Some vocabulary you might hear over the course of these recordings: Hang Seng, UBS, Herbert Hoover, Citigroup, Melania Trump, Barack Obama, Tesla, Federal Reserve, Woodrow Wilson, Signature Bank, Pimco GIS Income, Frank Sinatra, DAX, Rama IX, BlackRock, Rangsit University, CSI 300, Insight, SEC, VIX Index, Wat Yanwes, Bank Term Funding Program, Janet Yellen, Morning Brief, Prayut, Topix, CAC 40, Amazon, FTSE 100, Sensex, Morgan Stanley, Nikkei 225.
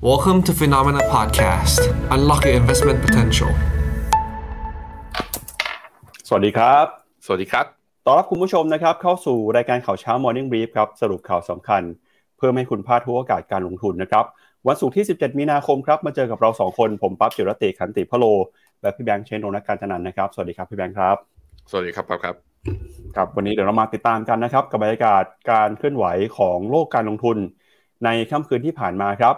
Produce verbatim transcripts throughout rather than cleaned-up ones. Welcome to Phenomena Podcast. Unlock your investment potential. สวัสดีครับสวัสดีครับต้อนรับคุณผู้ชมนะครับเข้าสู่รายการข่าวเช้า Morning Brief ครับสรุปข่าวสำคัญเพื่อให้คุณพลาดทุกโอกาสการลงทุนนะครับวันศุกร์ที่สิบเจ็ดมีนาคมครับมาเจอกับเราสองคนผมปั๊บจิรติขันติพโลและพี่แบงค์เชนโรนักการจนันนะครับสวัสดีครับพี่แบงค์ครับสวัสดีครับครับครับครับวันนี้เดี๋ยวเรามาติดตามกันนะครับกับบรรยากาศการเคลื่อนไหวของโลกการลงทุนในค่ำคืนที่ผ่านมาครับ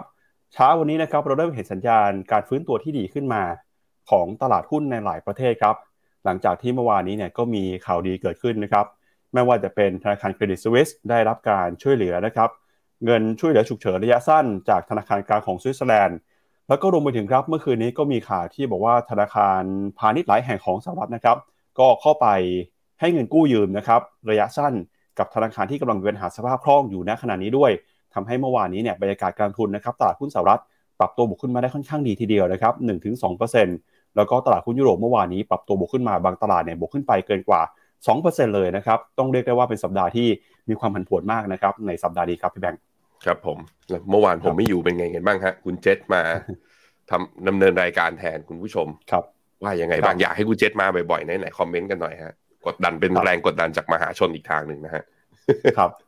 เช้าวันนี้นะครับเราเริ่มเห็นสัญญาณการฟื้นตัวที่ดีขึ้นมาของตลาดหุ้นในหลายประเทศครับหลังจากที่เมื่อวานนี้เนี่ยก็มีข่าวดีเกิดขึ้นนะครับไม่ว่าจะเป็นธนาคารเครดิตสวิสได้รับการช่วยเหลือนะครับเงินช่วยเหลือฉุกเฉินระยะสั้นจากธนาคารกลางของสวิตเซอร์แลนด์แล้วก็รวมไปถึงครับเมื่อคืนนี้ก็มีข่าวที่บอกว่าธนาคารพาณิชย์หลายแห่งของสหรัฐนะครับก็เข้าไปให้เงินกู้ยืมนะครับระยะสั้นกับธนาคารที่กำลังมีปัญหาสภาพคล่องอยู่ณขณะนี้ด้วยทำให้เมื่อวานนี้เนี่ยบรรยากาศการลงทุนนะครับตลาดหุ้นสหรัฐปรับตัวบวกขึ้นมาได้ค่อนข้างดีทีเดียวนะครับ หนึ่งถึงสองเปอร์เซ็นต์ แล้วก็ตลาดหุ้นยุโรปเมื่อวานนี้ปรับตัวบวกขึ้นมาบางตลาดเนี่ยบวกขึ้นไปเกินกว่า สองเปอร์เซ็นต์ เลยนะครับต้องเรียกได้ว่าเป็นสัปดาห์ที่มีความผันผวนมากนะครับในสัปดาห์นี้ครับพี่แบงค์ครับผมเมื่อวานผมไม่อยู่เป็นไงกันบ้างฮะคุณเจษมาทำดำเนินรายการแทนคุณผู้ชมครับว่ายังไงบ้างอยากให้คุณเจษมาบ่อยๆไหนๆคอมเมนต์กันหน่อยฮะกดดันเป็นแรงกดดันจากมหาชนอีกทางนึงนะฮะครับ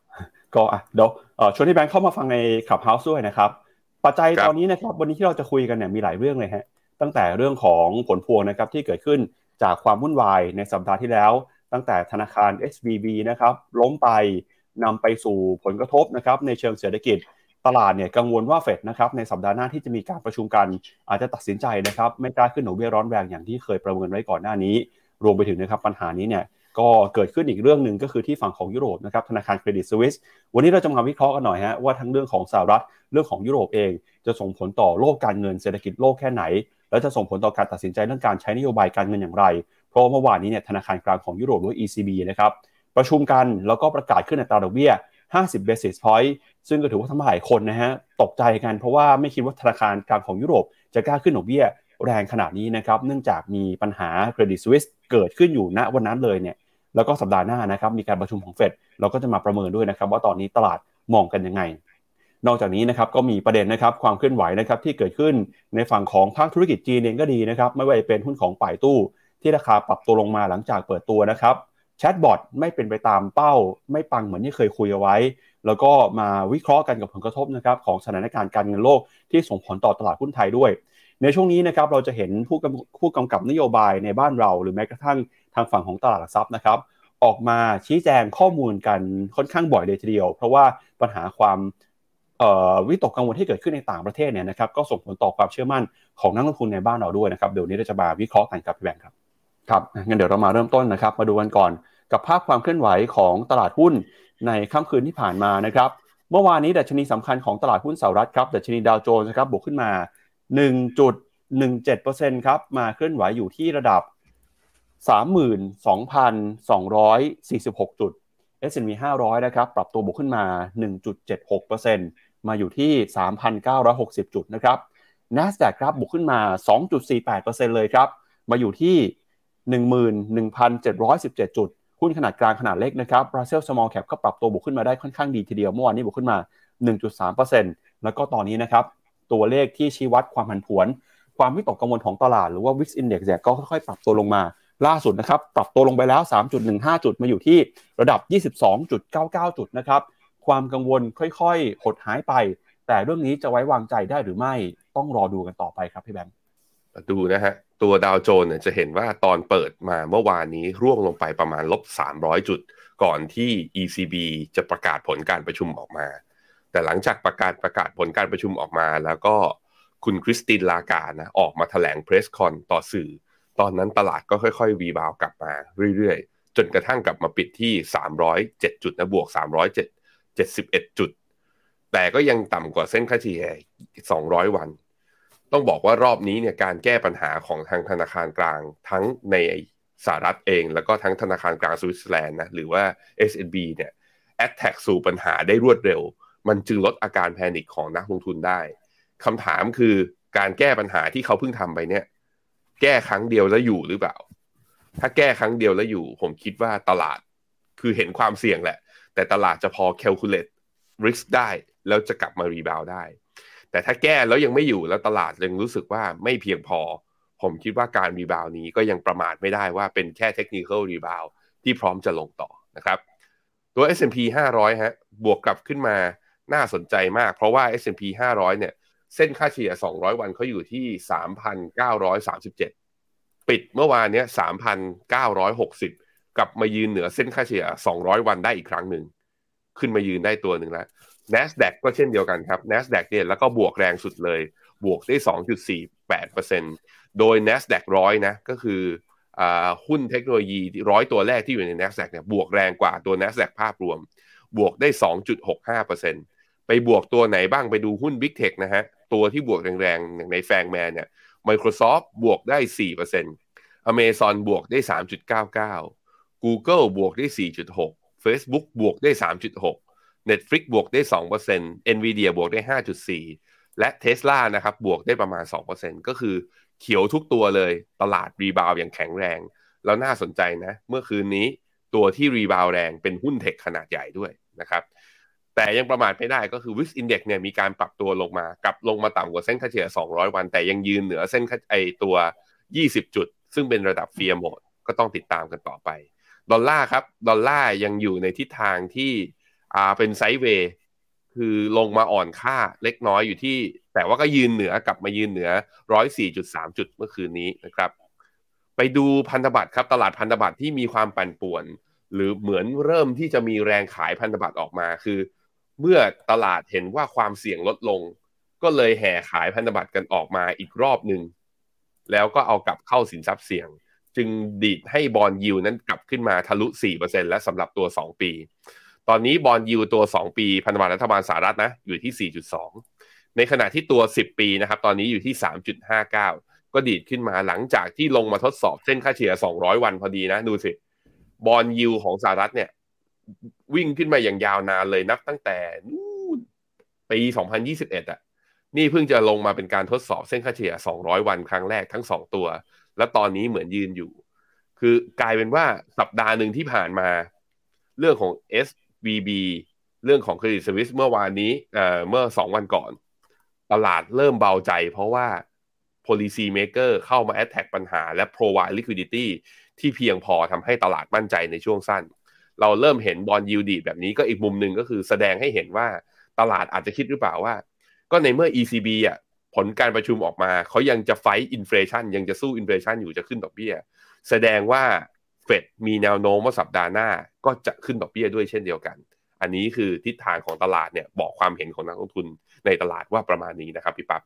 ก็อ่ะเดี๋ยวชวนที่แบงค์เข้ามาฟังในขับเฮ้าส์ด้วยนะครับปัจจัยตอนนี้นะครับวันนี้ที่เราจะคุยกันเนี่ยมีหลายเรื่องเลยฮะตั้งแต่เรื่องของผลพวงนะครับที่เกิดขึ้นจากความวุ่นวายในสัปดาห์ที่แล้วตั้งแต่ธนาคาร เอส วี บี นะครับล้มไปนำไปสู่ผลกระทบนะครับในเชิงเศรษฐกิจตลาดเนี่ยกังวลว่าเฟดนะครับในสัปดาห์หน้าที่จะมีการประชุมกันอาจจะตัดสินใจนะครับไม่กล้าขึ้นดอกเบี้ยร้อนแรงอย่างที่เคยประเมินไว้ก่อนหน้านี้รวมไปถึงนะครับปัญหานี้เนี่ยก็เกิดขึ้นอีกเรื่องนึงก็คือที่ฝั่งของยุโรปนะครับธนาคารเครดิตสวิสวันนี้เราจะมาวิเคราะห์กันหน่อยฮะว่าทั้งเรื่องของสหรัฐเรื่องของยุโรปเองจะส่งผลต่อโลกการเงินเศรษฐกิจโลกแค่ไหนแล้วจะส่งผลต่อการตัดสินใจเรื่องการใช้นโยบายการเงินอย่างไรเพราะเมื่อวานนี้เนี่ยธนาคารกลางของยุโรปหรือ อี ซี บี นะครับประชุมกันแล้วก็ประกาศขึ้นอัตราดอกเบี้ยห้าสิบเบสิสพอยต์ซึ่งก็ถือว่าทำให้หลายคนนะฮะตกใจกันเพราะว่าไม่คิดว่าธนาคารกลางของยุโรปจะกล้าขึ้นดอกเบี้ยแรงขนาดนี้นะครับเนื่องจากมีปัญหา Credit Suisse เกิดขึ้นอยู่ณวันนั้นเลยเนี่ยแล้วก็สัปดาห์หน้านะครับมีการประชุมของเฟดเราก็จะมาประเมินด้วยนะครับว่าตอนนี้ตลาดมองกันยังไงนอกจากนี้นะครับก็มีประเด็นนะครับความเคลื่อนไหวนะครับที่เกิดขึ้นในฝั่งของภาคธุรกิจจีนเองก็ดีนะครับไม่ว่าจะเป็นหุ้นของป่ายตู้ที่ราคาปรับตัวลงมาหลังจากเปิดตัวนะครับแชทบอทไม่เป็นไปตามเป้าไม่ปังเหมือนที่เคยคุยเอาไว้แล้วก็มาวิเคราะห์กันกับผลกระทบนะครับของสถานการณ์การเงินโลกที่ส่งผลต่อตลาดหุ้นไทยด้วยในช่วงนี้นะครับเราจะเห็นผู้กำผู้กำกับนโยบายในบ้านเราหรือแม้กระทั่งทางฝั่งของตลาดหลักทรัพย์นะครับออกมาชี้แจงข้อมูลกันค่อนข้างบ่อยเลยทีเดียวเพราะว่าปัญหาความวิตกกังวลที่เกิดขึ้นในต่างประเทศเนี่ยนะครับก็ส่งผลต่อความเชื่อมั่นของนักลงทุนในบ้านเราด้วยนะครับเดี๋ยวนี้เราจะมาวิเคราะห์กันกับพี่แบงค์ครับครับงั้นเดี๋ยวเรามาเริ่มต้นนะครับมาดูกันก่อนกับภาพความเคลื่อนไหวของตลาดหุ้นในค่ำคืนที่ผ่านมานะครับเมื่อวานนี้ดัชนีสำคัญของตลาดหุ้นสหรัฐครับดัชนีดาวโจนส์ครับบวกขึ้นมา หนึ่งจุดหนึ่งเจ็ดเปอร์เซ็นต์ ครับมาเคลื่อนไหวอยู่ที่ระดับ สามหมื่นสองพันสองร้อยสี่สิบหก จุด เอส แอนด์ พี ห้าร้อยนะครับปรับตัวบวกขึ้นมา หนึ่งจุดเจ็ดหกเปอร์เซ็นต์ มาอยู่ที่ สามพันเก้าร้อยหกสิบ จุดนะครับ Nasdaq ครับบวกขึ้นมา สองจุดสี่แปดเปอร์เซ็นต์ เลยครับมาอยู่ที่หนึ่งหมื่นหนึ่งพันเจ็ดร้อยสิบเจ็ด จุดหุ้นขนาดกลางขนาดเล็กนะครับ Russell Small Cap ก็ปรับตัวบวกขึ้นมาได้ค่อนข้างดีทีเดียวเมื่อวานนี้บวกขึ้นมา หนึ่งจุดสามเปอร์เซ็นต์ แล้วก็ตอนนี้นะครับตัวเลขที่ชี้วัดความผันผวนความวิตกกังวลของตลาดหรือว่า วี ไอ เอ็กซ์ Index เนี่ยก็ค่อยๆปรับตัวลงมาล่าสุดนะครับปรับตัวลงไปแล้ว สามจุดหนึ่งห้า จุดมาอยู่ที่ระดับ ยี่สิบสองจุดเก้าเก้า จุดนะครับความกังวลค่อยๆหดหายไปแต่เรื่องนี้จะไว้วางใจได้หรือไม่ต้องรอดูกันต่อไปครับพี่แบงค์ดูนะฮะตัวดาวโจนส์เนี่ยจะเห็นว่าตอนเปิดมาเมื่อวานนี้ร่วงลงไปประมาณ ลบสามร้อย จุดก่อนที่ อี ซี บี จะประกาศผลการประชุมออกมาแต่หลังจากประกาศประกาศผลการประชุมออกมาแล้วก็คุณคริสตินลาการ์ดนะออกมาแถลงเพรสคอนต่อสื่อตอนนั้นตลาดก็ค่อยๆรีบาวกลับมาเรื่อยๆจนกระทั่งกลับมาปิดที่สามร้อยเจ็ดจุดนะบวกสามร้อยเจ็ดสิบเอ็ดจุดแต่ก็ยังต่ำกว่าเส้นค่าเฉลี่ยสองร้อยวันต้องบอกว่ารอบนี้เนี่ยการแก้ปัญหาของทางธนาคารกลางทั้งในสหรัฐเองแล้วก็ทั้งธนาคารกลางสวิตเซอร์แลนด์นะหรือว่า เอส เอ็น บี เนี่ยแอทแทคสู่ปัญหาได้รวดเร็วมันจึงลดอาการแพนิคของนักลงทุนได้คำถามคือการแก้ปัญหาที่เขาเพิ่งทำไปเนี่ยแก้ครั้งเดียวแล้วอยู่หรือเปล่าถ้าแก้ครั้งเดียวแล้วอยู่ผมคิดว่าตลาดคือเห็นความเสี่ยงแหละแต่ตลาดจะพอ calculate risk ได้แล้วจะกลับมารีบาวด์ได้ แต่ถ้าแก้แล้วยังไม่อยู่แล้วตลาดยังรู้สึกว่าไม่เพียงพอผมคิดว่าการรีบาวนี้ก็ยังประมาทไม่ได้ว่าเป็นแค่เทคนิคอลรีบาวที่พร้อมจะลงต่อนะครับตัว เอส แอนด์ พี ห้าร้อย ฮะบวกกลับขึ้นมาน่าสนใจมากเพราะว่า เอส แอนด์ พี ห้าร้อย เนี่ยเส้นค่าเฉลี่ยสองร้อยวันเขาอยู่ที่ สามพันเก้าร้อยสามสิบเจ็ด ปิดเมื่อวานเนี้ย สามพันเก้าร้อยหกสิบ กลับมายืนเหนือเส้นค่าเฉลี่ยสองร้อยวันได้อีกครั้งหนึ่งขึ้นมายืนได้ตัวหนึ่งแล้ว NASDAQ ก็เช่นเดียวกันครับ NASDAQ เนี่ยแล้วก็บวกแรงสุดเลยบวกได้ สองจุดสี่แปดเปอร์เซ็นต์ โดย NASDAQ หนึ่งร้อยนะก็คืออ่าหุ้นเทคโนโลยีหนึ่งร้อยตัวแรกที่อยู่ใน NASDAQ เนี่ยบวกแรงกว่าตัว NASDAQ ภาพรวมบวกได้ สองจุดหกห้าเปอร์เซ็นต์ ไปบวกตัวไหนบ้างไปดูหุ้น Big Tech นะฮะตัวที่บวกแรงๆอย่างในแฟงแมนเนี่ย Microsoft บวกได้ สี่เปอร์เซ็นต์ Amazon บวกได้ สามจุดเก้าเก้า Google บวกได้ สี่จุดหก Facebook บวกได้ สามจุดหก Netflix บวกได้ สองเปอร์เซ็นต์ Nvidia บวกได้ ห้าจุดสี่ และ Tesla นะครับบวกได้ประมาณ สองเปอร์เซ็นต์ ก็คือเขียวทุกตัวเลยตลาดรีบาวอย่างแข็งแรงแล้วน่าสนใจนะเมื่อคืนนี้ตัวที่รีบาวแรงเป็นหุ้นเทคขนาดใหญ่ด้วยนะครับแต่ยังประมาทไม่ได้ก็คือ วิกซ์ Index เนี่ยมีการปรับตัวลงมากลับลงมาต่ำกว่าเส้นค่าเฉลี่ยสองร้อยวันแต่ยังยืนเหนือเส้นไอตัวยี่สิบจุดซึ่งเป็นระดับเฟียร์โหมดก็ต้องติดตามกันต่อไปดอลลาร์ครับดอลลาร์ยังอยู่ในทิศทางที่อ่าเป็นไซด์เวย์คือลงมาอ่อนค่าเล็กน้อยอยู่ที่แต่ว่าก็ยืนเหนือกลับมายืนเหนือ หนึ่งร้อยสี่จุดสาม จุดเมื่อคืนนี้นะครับไปดูพันธบัตรครับตลาดพันธบัตรที่มีความปั่นป่วนหรือเหมือนเริ่มที่จะมีแรงขายพันธบัตรออกมาคือเมื่อตลาดเห็นว่าความเสี่ยงลดลงก็เลยแห่ขายพันธบัตรกันออกมาอีกรอบหนึ่งแล้วก็เอากลับเข้าสินทรัพย์เสี่ยงจึงดีดให้บอนด์ยิลด์นั้นกลับขึ้นมาทะลุ สี่เปอร์เซ็นต์ และสำหรับตัวสองปีตอนนี้บอนด์ยิลด์ตัวสองปีพันธบัตรรัฐบาลสหรัฐนะอยู่ที่ สี่จุดสอง ในขณะที่ตัวสิบปีนะครับตอนนี้อยู่ที่ สามจุดห้าเก้า ก็ดีดขึ้นมาหลังจากที่ลงมาทดสอบเส้นค่าเฉลี่ยสองร้อยวันพอดีนะดูสิบอนด์ยิลด์ของสหรัฐเนี่ยวิ่งขึ้นมาอย่างยาวนานเลยนับตั้งแต่นู่นปีสองพันยี่สิบเอ็ดอ่ะนี่เพิ่งจะลงมาเป็นการทดสอบเส้นค่าเฉลี่ยสองร้อยวันครั้งแรกทั้งสองตัวและตอนนี้เหมือนยืนอยู่คือกลายเป็นว่าสัปดาห์หนึ่งที่ผ่านมาเรื่องของ เอส วี บี เรื่องของ Credit Suisse เมื่อวานนี้เอ่อเมื่อสองวันก่อนตลาดเริ่มเบาใจเพราะว่า policy maker เข้ามา attack ปัญหาและ provide liquidity ที่เพียงพอทำให้ตลาดมั่นใจในช่วงสั้นเราเริ่มเห็นบอนด์ยิลด์ดีดแบบนี้ก็อีกมุมหนึ่งก็คือแสดงให้เห็นว่าตลาดอาจจะคิดหรือเปล่าว่าก็ในเมื่อ อี ซี บี อ่ะผลการประชุมออกมาเขายังจะไฟท์อินเฟลชันยังจะสู้อินเฟลชันอยู่จะขึ้นดอกเบี้ยแสดงว่าเฟดมีแนวโน้มว่าสัปดาห์หน้าก็จะขึ้นดอกเบี้ยด้วยเช่นเดียวกันอันนี้คือทิศทางของตลาดเนี่ยบอกความเห็นของนักลงทุนในตลาดว่าประมาณนี้นะครับพี่ปั๊บ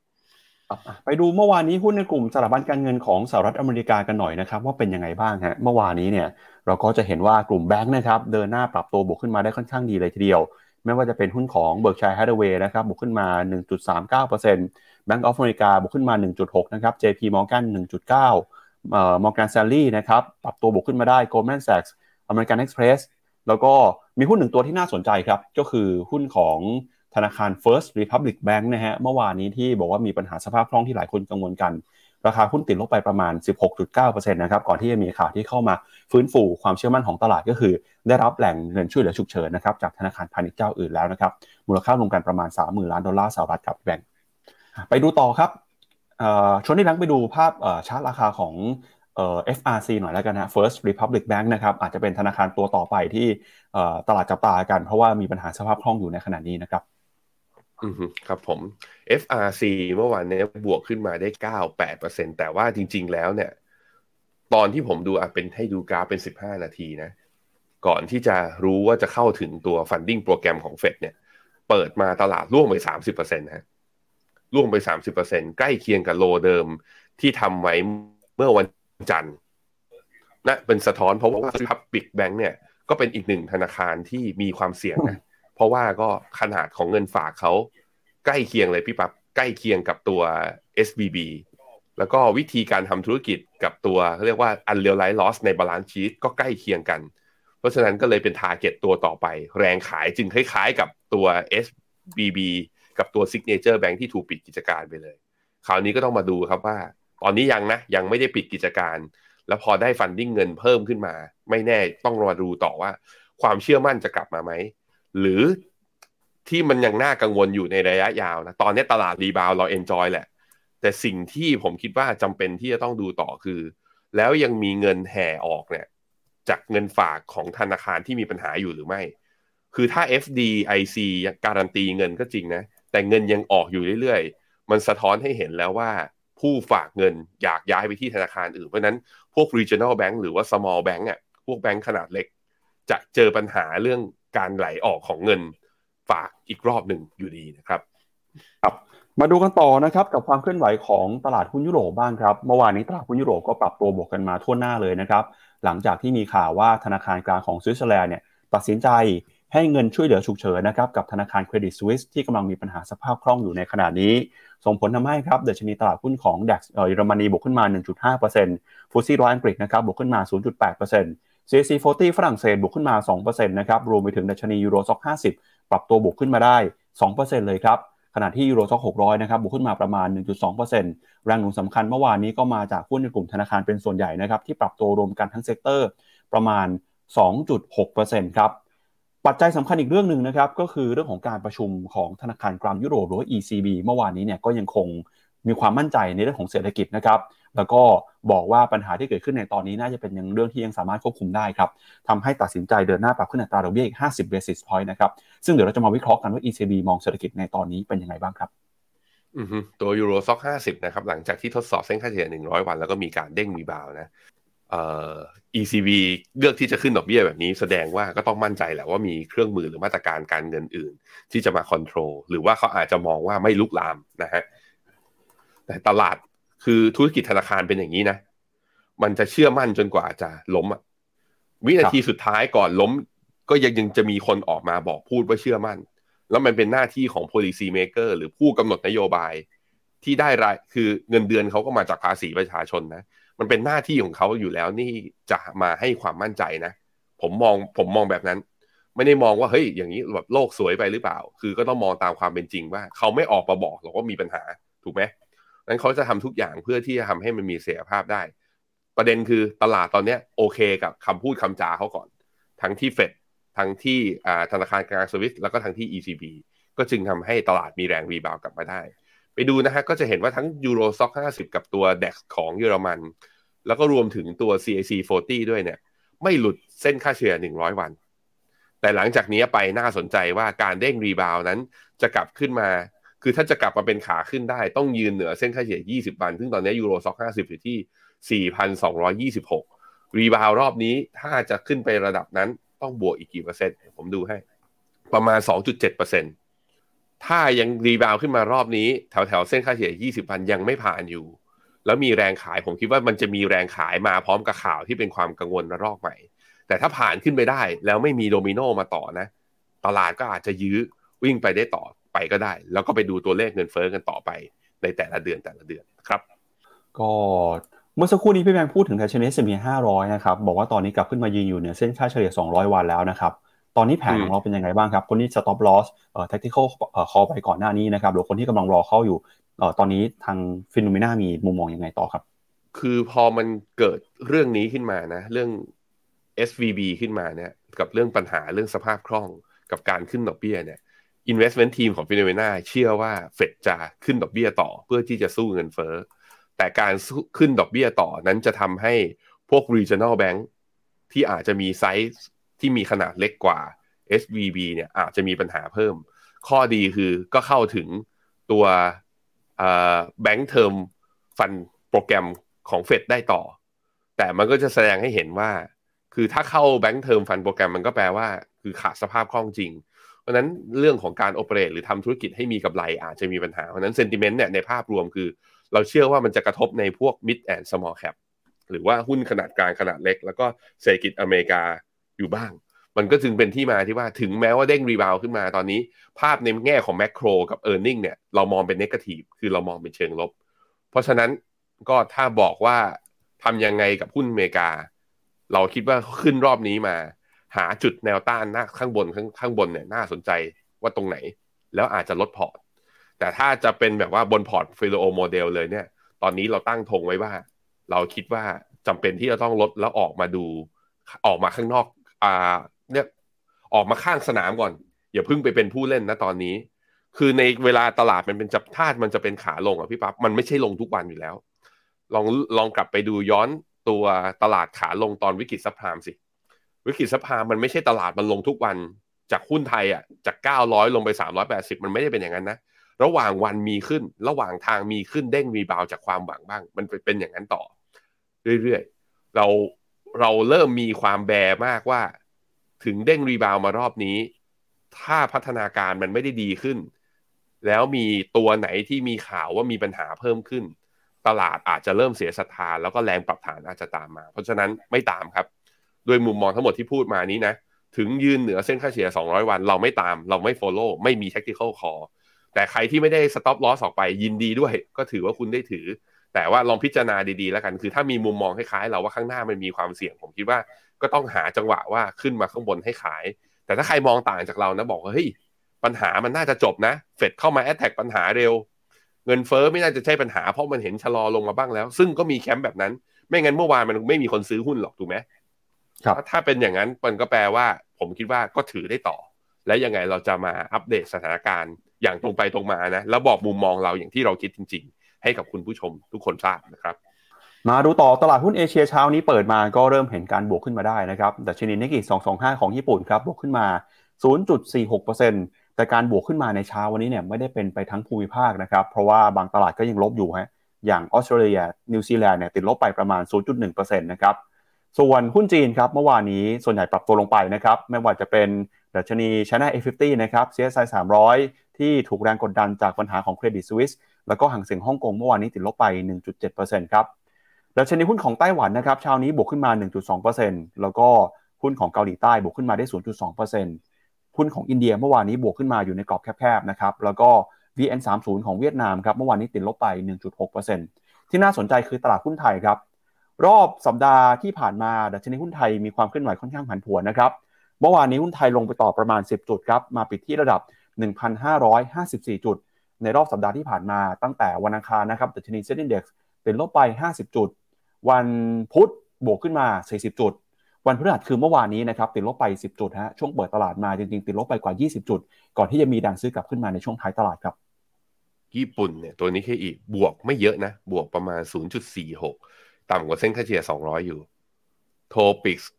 ไปดูเมื่อวานนี้หุ้นในกลุ่มสถาบันการเงินของสหรัฐอเมริกากันหน่อยนะครับว่าเป็นยังไงบ้างฮะเมื่อวานนี้เนี่ยเราก็จะเห็นว่ากลุ่มแบงค์นะครับเดินหน้าปรับตัวบวกขึ้นมาได้ค่อนข้างดีเลยทีเดียวไม่ว่าจะเป็นหุ้นของ Berkshire Hathaway นะครับบวกขึ้นมา หนึ่งจุดสามเก้าเปอร์เซ็นต์ Bank of America บวกขึ้นมา หนึ่งจุดหก นะครับ เจ พี Morgan หนึ่งจุดเก้า เอ่อ Morgan Stanley นะครับปรับตัวบวกขึ้นมาได้ Goldman Sachs American Express แล้วก็มีหุ้นหนึ่งตัวที่น่าสนใจครับก็คือหุ้นของธนาคาร First Republic Bank นะฮะเมื่อวานนี้ที่บอกว่ามีปัญหาสภาพคล่องที่หลายคนกังวลกันราคาหุ้นติดลบไปประมาณ สิบหกจุดเก้าเปอร์เซ็นต์ นะครับก่อนที่จะมีข่าวที่เข้ามาฟื้นฟูความเชื่อมั่นของตลาดก็คือได้รับแหล่งเงินช่วยเหลือฉุกเฉินนะครับจากธนาคารพาณิชย์เจ้าอื่นแล้วนะครับมูลค่ารวมกันประมาณ สามหมื่น ล้านดอลลาร์สหรัฐครับแบงค์ไปดูต่อครับเอ่อชวนให้แบงค์ไปดูภาพเอ่อชาร์ตราคาของเอ่อ เอฟ อาร์ ซี หน่อยแล้วกันนะ First Republic Bank นะครับอาจจะเป็นธนาคารตัวต่อไปที่เอ่อตลาดจับตากันเพราะว่ามีปัญหาสภาพคล่องอยู่ในขณะนี้นะครับอืมครับผม เอฟ อาร์ ซี เมื่อวานเนี่ยบวกขึ้นมาได้ เก้าจุดแปดเปอร์เซ็นต์ แต่ว่าจริงๆแล้วเนี่ยตอนที่ผมดูอ่ะเป็นให้ดูกราฟเป็นสิบห้านาทีนะก่อนที่จะรู้ว่าจะเข้าถึงตัว funding โปรแกรมของ Fed เนี่ยเปิดมาตลาดร่วงไป สามสิบเปอร์เซ็นต์ ฮะร่วงไป สามสิบเปอร์เซ็นต์ ใกล้เคียงกับโลเดิมที่ทำไว้เมื่อวันจันทร์นะเป็นสะท้อนเพราะว่า Republic Bank เนี่ยก็เป็นอีกหนึ่งธนาคารที่มีความเสี่ยงนะเพราะว่าก็ขนาดของเงินฝากเขาใกล้เคียงเลยพี่ปั๊บใกล้เคียงกับตัว เอส วี บี แล้วก็วิธีการทำธุรกิจกับตัวเขาเรียกว่า unrealized loss ใน balance sheet ก็ใกล้เคียงกันเพราะฉะนั้นก็เลยเป็น target ตัวต่อไปแรงขายจึงคล้ายๆกับตัว เอส บี บี กับตัว Signature Bank ที่ถูกปิดกิจการไปเลยคราวนี้ก็ต้องมาดูครับว่าตอนนี้ยังนะยังไม่ได้ปิดกิจการแล้วพอได้ funding เงินเพิ่มขึ้นมาไม่แน่ต้องรอดูต่อว่าความเชื่อมั่นจะกลับมาไหมหรือ ที่มันยังน่ากังวลอยู่ในระยะยาวนะตอนนี้ตลาดรีบาวเราเอนจอยแหละแต่สิ่งที่ผมคิดว่าจำเป็นที่จะต้องดูต่อคือแล้วยังมีเงินแห่ออกเนี่ยจากเงินฝากของธนาคารที่มีปัญหาอยู่หรือไม่คือถ้า เอฟ ดี ไอ ซี การันตีเงินก็จริงนะแต่เงินยังออกอยู่เรื่อยๆมันสะท้อนให้เห็นแล้วว่าผู้ฝากเงินอยากย้ายไปที่ธนาคารอื่นเพราะนั้นพวก regional bank หรือว่า small bank อ่ะพวกแบงค์ขนาดเล็กจะเจอปัญหาเรื่องการไหลออกของเงินฝากอีกรอบหนึ่งอยู่ดีนะครับครับมาดูกันต่อนะครับกับความเคลื่อนไหวของตลาดหุ้นยุโรปบ้างครับเมื่อวานนี้ตลาดหุ้นยุโรปก็ปรับตัวบวกกันมาทั่วหน้าเลยนะครับหลังจากที่มีข่าวว่าธนาคารกลางของสวิตเซอร์แลนด์เนี่ยตัดสินใจให้เงินช่วยเหลือฉุกเฉินนะครับกับธนาคารเครดิตสวิสที่กำลังมีปัญหาสภาพคล่องอยู่ในขณะนี้ส่งผลทำให้ครับดัชนีตลาดหุ้นของ ดัค เยอรมนีบวกขึ้นมา หนึ่งจุดห้าเปอร์เซ็นต์ ฟุตซี่ร้อยอังกฤษนะครับบวกขึ้นมา ศูนย์จุดแปดเปอร์เซ็นต์ ซี เอส ซี สี่สิบฝรั่งเศสบวกขึ้นมา สองเปอร์เซ็นต์ นะครับรวมไปถึงดัชนียูโรซ็อกห้าสิบปรับตัวบวกขึ้นมาได้ สองเปอร์เซ็นต์ เลยครับขณะที่ยูโรซ็อกหกร้อยนะครับบวกขึ้นมาประมาณ หนึ่งจุดสองเปอร์เซ็นต์ แรงหนุนสำคัญเมื่อวานนี้ก็มาจากหุ้นในกลุ่มธนาคารเป็นส่วนใหญ่นะครับที่ปรับตัวรวมกันทั้งเซกเตอร์ประมาณ สองจุดหกเปอร์เซ็นต์ ครับปัจจัยสำคัญอีกเรื่องนึงนะครับก็คือเรื่องของการประชุมของธนาคารกลางยุโรปหรือว่า อี ซี บี เมื่อวานนี้เนี่ยก็ยังคงมีความมั่นใจในเรื่องของเศรษฐกิจนะครับแล้วก็บอกว่าปัญหาที่เกิดขึ้นในตอนนี้น่าจะเป็นยังเรื่องที่ยังสามารถควบคุมได้ครับทำให้ตัดสินใจเดินหน้าปรับขึ้นอัตราดอกเบี้ยอีกห้าสิบ basis point นะครับซึ่งเดี๋ยวเราจะมาวิเคราะห์กันว่า อี ซี บี มองเศรษฐกิจในตอนนี้เป็นยังไงบ้างครับอือตัวยูโรซ็อกห้าสิบนะครับหลังจากที่ทดสอบเส้นค่าเฉลี่ยหนึ่งร้อยวันแล้วก็มีการเด้งมีบาวนะเอ่อ อี ซี บี เลือกที่จะขึ้นดอกเบี้ยแบบนี้แสดงว่าก็ต้องมั่นใจแหละว่ามีเครื่องมือหรือมาตรการการเงินอื่นที่จะมาคอนโทรลหรือว่าเขาอาจจะมองว่าไม่ลุกลามนะฮะแต่ตลาดคือธุรกิจธนาคารเป็นอย่างนี้นะมันจะเชื่อมั่นจนกว่าจะล้มอ่ะวินาทีสุดท้ายก่อนล้มก็ยังยังจะมีคนออกมาบอกพูดว่าเชื่อมั่นแล้วมันเป็นหน้าที่ของ policy maker หรือผู้กำหนดนโยบายที่ได้รายคือเงินเดือนเขาก็มาจากภาษีประชาชนนะมันเป็นหน้าที่ของเขาอยู่แล้วนี่จะมาให้ความมั่นใจนะผมมองผมมองแบบนั้นไม่ได้มองว่าเฮ้ยอย่างนี้แบบโลกสวยไปหรือเปล่าคือก็ต้องมองตามความเป็นจริงว่าเขาไม่ออกมาบอกหรอกว่ามีปัญหาถูกไหมนั้นเขาจะทำทุกอย่างเพื่อที่จะทำให้มันมีเสถียรภาพได้ประเด็นคือตลาดตอนนี้โอเคกับคำพูดคำจาเขาก่อนทั้งที่ เฟด ทั้งที่ธนาคารกลางสวิสแล้วก็ทั้งที่ อี ซี บี ก็จึงทำให้ตลาดมีแรงรีบาวด์กลับมาได้ไปดูนะฮะก็จะเห็นว่าทั้ง Euro Stoxx ห้าสิบกับตัว ดัค ของเยอรมันแล้วก็รวมถึงตัว ซี เอ ซี สี่สิบด้วยเนี่ยไม่หลุดเส้นค่าเฉลี่ยหนึ่งร้อยวันแต่หลังจากนี้ไปน่าสนใจว่าการเด้งรีบาวด์นั้นจะกลับขึ้นมาคือถ้าจะกลับมาเป็นขาขึ้นได้ต้องยืนเหนือเส้นค่าเฉลี่ยยี่สิบวันซึ่งตอนนี้ Euro Stoxx ห้าสิบอยู่ที่ สี่พันสองร้อยยี่สิบหก รีบาวด์รอบนี้ถ้าจะขึ้นไประดับนั้นต้องบวกอีกกี่เปอร์เซ็นต์ผมดูให้ประมาณ สองจุดเจ็ดเปอร์เซ็นต์ถ้ายังรีบาวขึ้นมารอบนี้แถวๆเส้นค่าเฉลี่ยยี่สิบพันยังไม่ผ่านอยู่แล้วมีแรงขายผมคิดว่ามันจะมีแรงขายมาพร้อมกับข่าวที่เป็นความกังวลระลอกใหม่แต่ถ้าผ่านขึ้นไปได้แล้วไม่มีโดมิโนมาต่อนะตลาดก็อาจจะยื้อวิ่งไปได้ต่อไปก็ได้แล้วก็ไปดูตัวเลขเงินเฟ้อกันต่อไปในแต่ละเดือนแต่ละเดือนครับก็เมื่อสักครู่นี้พี่แบงค์พูดถึงดัชนี เอส แอนด์ พี ห้าร้อยนะครับบอกว่าตอนนี้กลับขึ้นมายืนอยู่เหนือเส้นค่าเฉลี่ยสองร้อยวันแล้วนะครับตอนนี้แผนของเราเป็นยังไงบ้างครับคนที่ stop loss เอ่อ tactical call ไปก่อนหน้านี้นะครับหรือคนที่กำลังรอเข้าอยู่เอ่อตอนนี้ทาง Phenomena มีมุมมองยังไงต่อครับคือพอมันเกิดเรื่องนี้ขึ้นมานะเรื่อง เอส วี บี ขึ้นมาเนี่ยกับเรื่องปัญหาเรื่องสภาพคล่องกับการขึ้นดอกเบี้ยเนี่ย investment team ของ Phenomena เชื่อว่า Fed จะขึ้นดอกเบี้ยต่อเพื่อที่จะสู้เงินเฟ้อแต่การขึ้นดอกเบี้ยต่อนั้นจะทำให้พวก regional bank ที่อาจจะมีไซส์ที่มีขนาดเล็กกว่า เอส วี บี เนี่ยอาจจะมีปัญหาเพิ่มข้อดีคือก็เข้าถึงตัวเอ่อ Bank Term Fund โปรแกรมของ เฟด ได้ต่อแต่มันก็จะแสดงให้เห็นว่าคือถ้าเข้า Bank Term Fund โปรแกรมมันก็แปลว่าคือขาดสภาพคล่องจริงเพราะนั้นเรื่องของการ operate หรือทำธุรกิจให้มีกำไรอาจจะมีปัญหาเพราะนั้น sentiment เนี่ยในภาพรวมคือเราเชื่อว่ามันจะกระทบในพวก Mid and Small Cap หรือว่าหุ้นขนาดกลางขนาดเล็กแล้วก็เศรษฐกิจอเมริกาอยู่บ้างมันก็จึงเป็นที่มาที่ว่าถึงแม้ว่าเด้งรีบาวขึ้นมาตอนนี้ภาพในแง่ของแมคโครกับ earning เนี่ยเรามองเป็นเนกาทีฟคือเรามองเป็นเชิงลบเพราะฉะนั้นก็ถ้าบอกว่าทำยังไงกับหุ้นอเมริกาเราคิดว่าขึ้นรอบนี้มาหาจุดแนวต้านหน้าข้างบนข้างข้างบนเนี่ยน่าสนใจว่าตรงไหนแล้วอาจจะลดพอร์ตแต่ถ้าจะเป็นแบบว่าบนพอร์ตฟิโลโอโมเดลเลยเนี่ยตอนนี้เราตั้งธงไว้ว่าเราคิดว่าจำเป็นที่จะต้องลดแล้วออกมาดูออกมาข้างนอกอ่าเนี่ยออกมาข้างสนามก่อนอ อย่าเพิ่งไปเป็นผู้เล่นนะตอนนี้คือในเวลาตลาดมันเป็นจับท่ามันจะเป็นขาลงอ่ะพี่ปั๊บมันไม่ใช่ลงทุกวันอยู่แล้วลองลองกลับไปดูย้อนตัวตลาดขาลงตอนวิกฤตซับไพรม์สิวิกฤตซับไพรม์มันไม่ใช่ตลาดมันลงทุกวันจากหุ้นไทยอ่ะจากเก้าร้อยลงไปสามร้อยแปดสิบมันไม่ได้เป็นอย่างนั้นนะระหว่างวันมีขึ้นระหว่างทางมีขึ้นเด้งมีบาวจากความหวังบ้างมันเป็นอย่างนั้นต่อเรื่อยๆเราเราเริ่มมีความแบร์มากว่าถึงเด้งรีบาวมารอบนี้ถ้าพัฒนาการมันไม่ได้ดีขึ้นแล้วมีตัวไหนที่มีข่าวว่ามีปัญหาเพิ่มขึ้นตลาดอาจจะเริ่มเสียศรัทธาแล้วก็แรงปรับฐานอาจจะตามมาเพราะฉะนั้นไม่ตามครับด้วยมุมมองทั้งหมดที่พูดมานี้นะถึงยืนเหนือเส้นค่าเฉลี่ยสองร้อยวันเราไม่ตามเราไม่ follow ไม่มี tactical call แต่ใครที่ไม่ได้ stop loss ออกไปยินดีด้วยก็ถือว่าคุณได้ถือแต่ว่าลองพิจารณาดีๆแล้วกันคือถ้ามีมุมมองคล้ายๆเราว่าข้างหน้ามันมีความเสี่ยงผมคิดว่าก็ต้องหาจังหวะว่าขึ้นมาข้างบนให้ขายแต่ถ้าใครมองต่างจากเรานะบอกว่าเฮ้ยปัญหามันน่าจะจบนะเฟดเข้ามาแอทแทคปัญหาเร็วเงินเฟ้อไม่น่าจะใช่ปัญหาเพราะมันเห็นชะลอลงมาบ้างแล้วซึ่งก็มีแคมป์แบบนั้นไม่งั้นเมื่อวานมันไม่มีคนซื้อหุ้นหรอกถูกไหมครับถ้าเป็นอย่างนั้นมันก็แปลว่าผมคิดว่าก็ถือได้ต่อและยังไงเราจะมาอัปเดตสถานการณ์อย่างตรงไปตรงมานะแล้วบอกมุมมองเราอย่างที่เราคิดจริงๆให้กับคุณผู้ชมทุกคนทราบนะครับมาดูต่อตลาดหุ้นเอเชียเช้านี้เปิดมาก็เริ่มเห็นการบวกขึ้นมาได้นะครับดัชนีนิกเกิสองสองห้าของญี่ปุ่นครับบวกขึ้นมา ศูนย์จุดสี่หกเปอร์เซ็นต์ แต่การบวกขึ้นมาในเช้าวันนี้เนี่ยไม่ได้เป็นไปทั้งภูมิภาคนะครับเพราะว่าบางตลาดก็ยังลบอยู่ฮะอย่างออสเตรเลียนิวซีแลนด์เนี่ยติดลบไปประมาณ ศูนย์จุดหนึ่งเปอร์เซ็นต์ นะครับส่วนหุ้นจีนครับเมื่อวานนี้ส่วนใหญ่ปรับตัวลงไปนะครับไม่ว่าจะเป็นดัชนี China เอ ห้าสิบ นะครับ ซี เอส ไอ สามร้อยที่ถูกแรงกดดันจากปัญหาของ Credit Suisse แล้วก็หังเส็งฮ่องกงเมื่อวานนี้ติดลบไป หนึ่งจุดเจ็ดเปอร์เซ็นต์ ครับดัชนีหุ้นของไต้หวันนะครับเช้านี้บวกขึ้นมา หนึ่งจุดสองเปอร์เซ็นต์ แล้วก็หุ้นของเกาหลีใต้บวกขึ้นมาได้ ศูนย์จุดสองเปอร์เซ็นต์ หุ้นของอินเดียเมื่อวานนี้บวกขึ้นมาอยู่ในกรอบแคบๆนะครับแล้วก็ วี เอ็น สามสิบ ของเวียดนามครับเมื่อวานนี้ติดลบไป หนึ่งจุดหกเปอร์เซ็นต์ ที่น่าสนใจคือตลาดหุ้นไทยครับรอบสัปดาห์ที่ผ่านมาดัชนีหุ้นไทยมีความเคลื่อนไหวค่อนข้างผันผวนนะครับเมื่อวานนี้หุ้นไทยลงไปต่อประมาณสิบจุดครับมาปิดที่ระดับ หนึ่งพันห้าร้อยห้าสิบสี่ จุดในรอบสัปดาห์ที่ผ่านมาตั้งแต่วันอังคารนะครับดัชนี เซ็ต Index เป็นลบไปห้าสิบจุดวันพุธบวกขึ้นมาสี่สิบจุดวันพฤหัสคือเมื่อวานนี้นะครับติดลบไปสิบจุดฮะช่วงเปิดตลาดมาจริงๆติดลบไปกว่ายี่สิบจุดก่อนที่จะมีแรงซื้อกลับขึ้นมาในช่วงท้ายตลาดครับญี่ปุ่นเนี่ยตัวนี้แค่อีกบวกไม่เยอะนะบวกประมาณ ศูนย์จุดสี่หกต่ำกว่าเส้นค่าเฉลี่ยสองร้อยอยู่โทปิกส์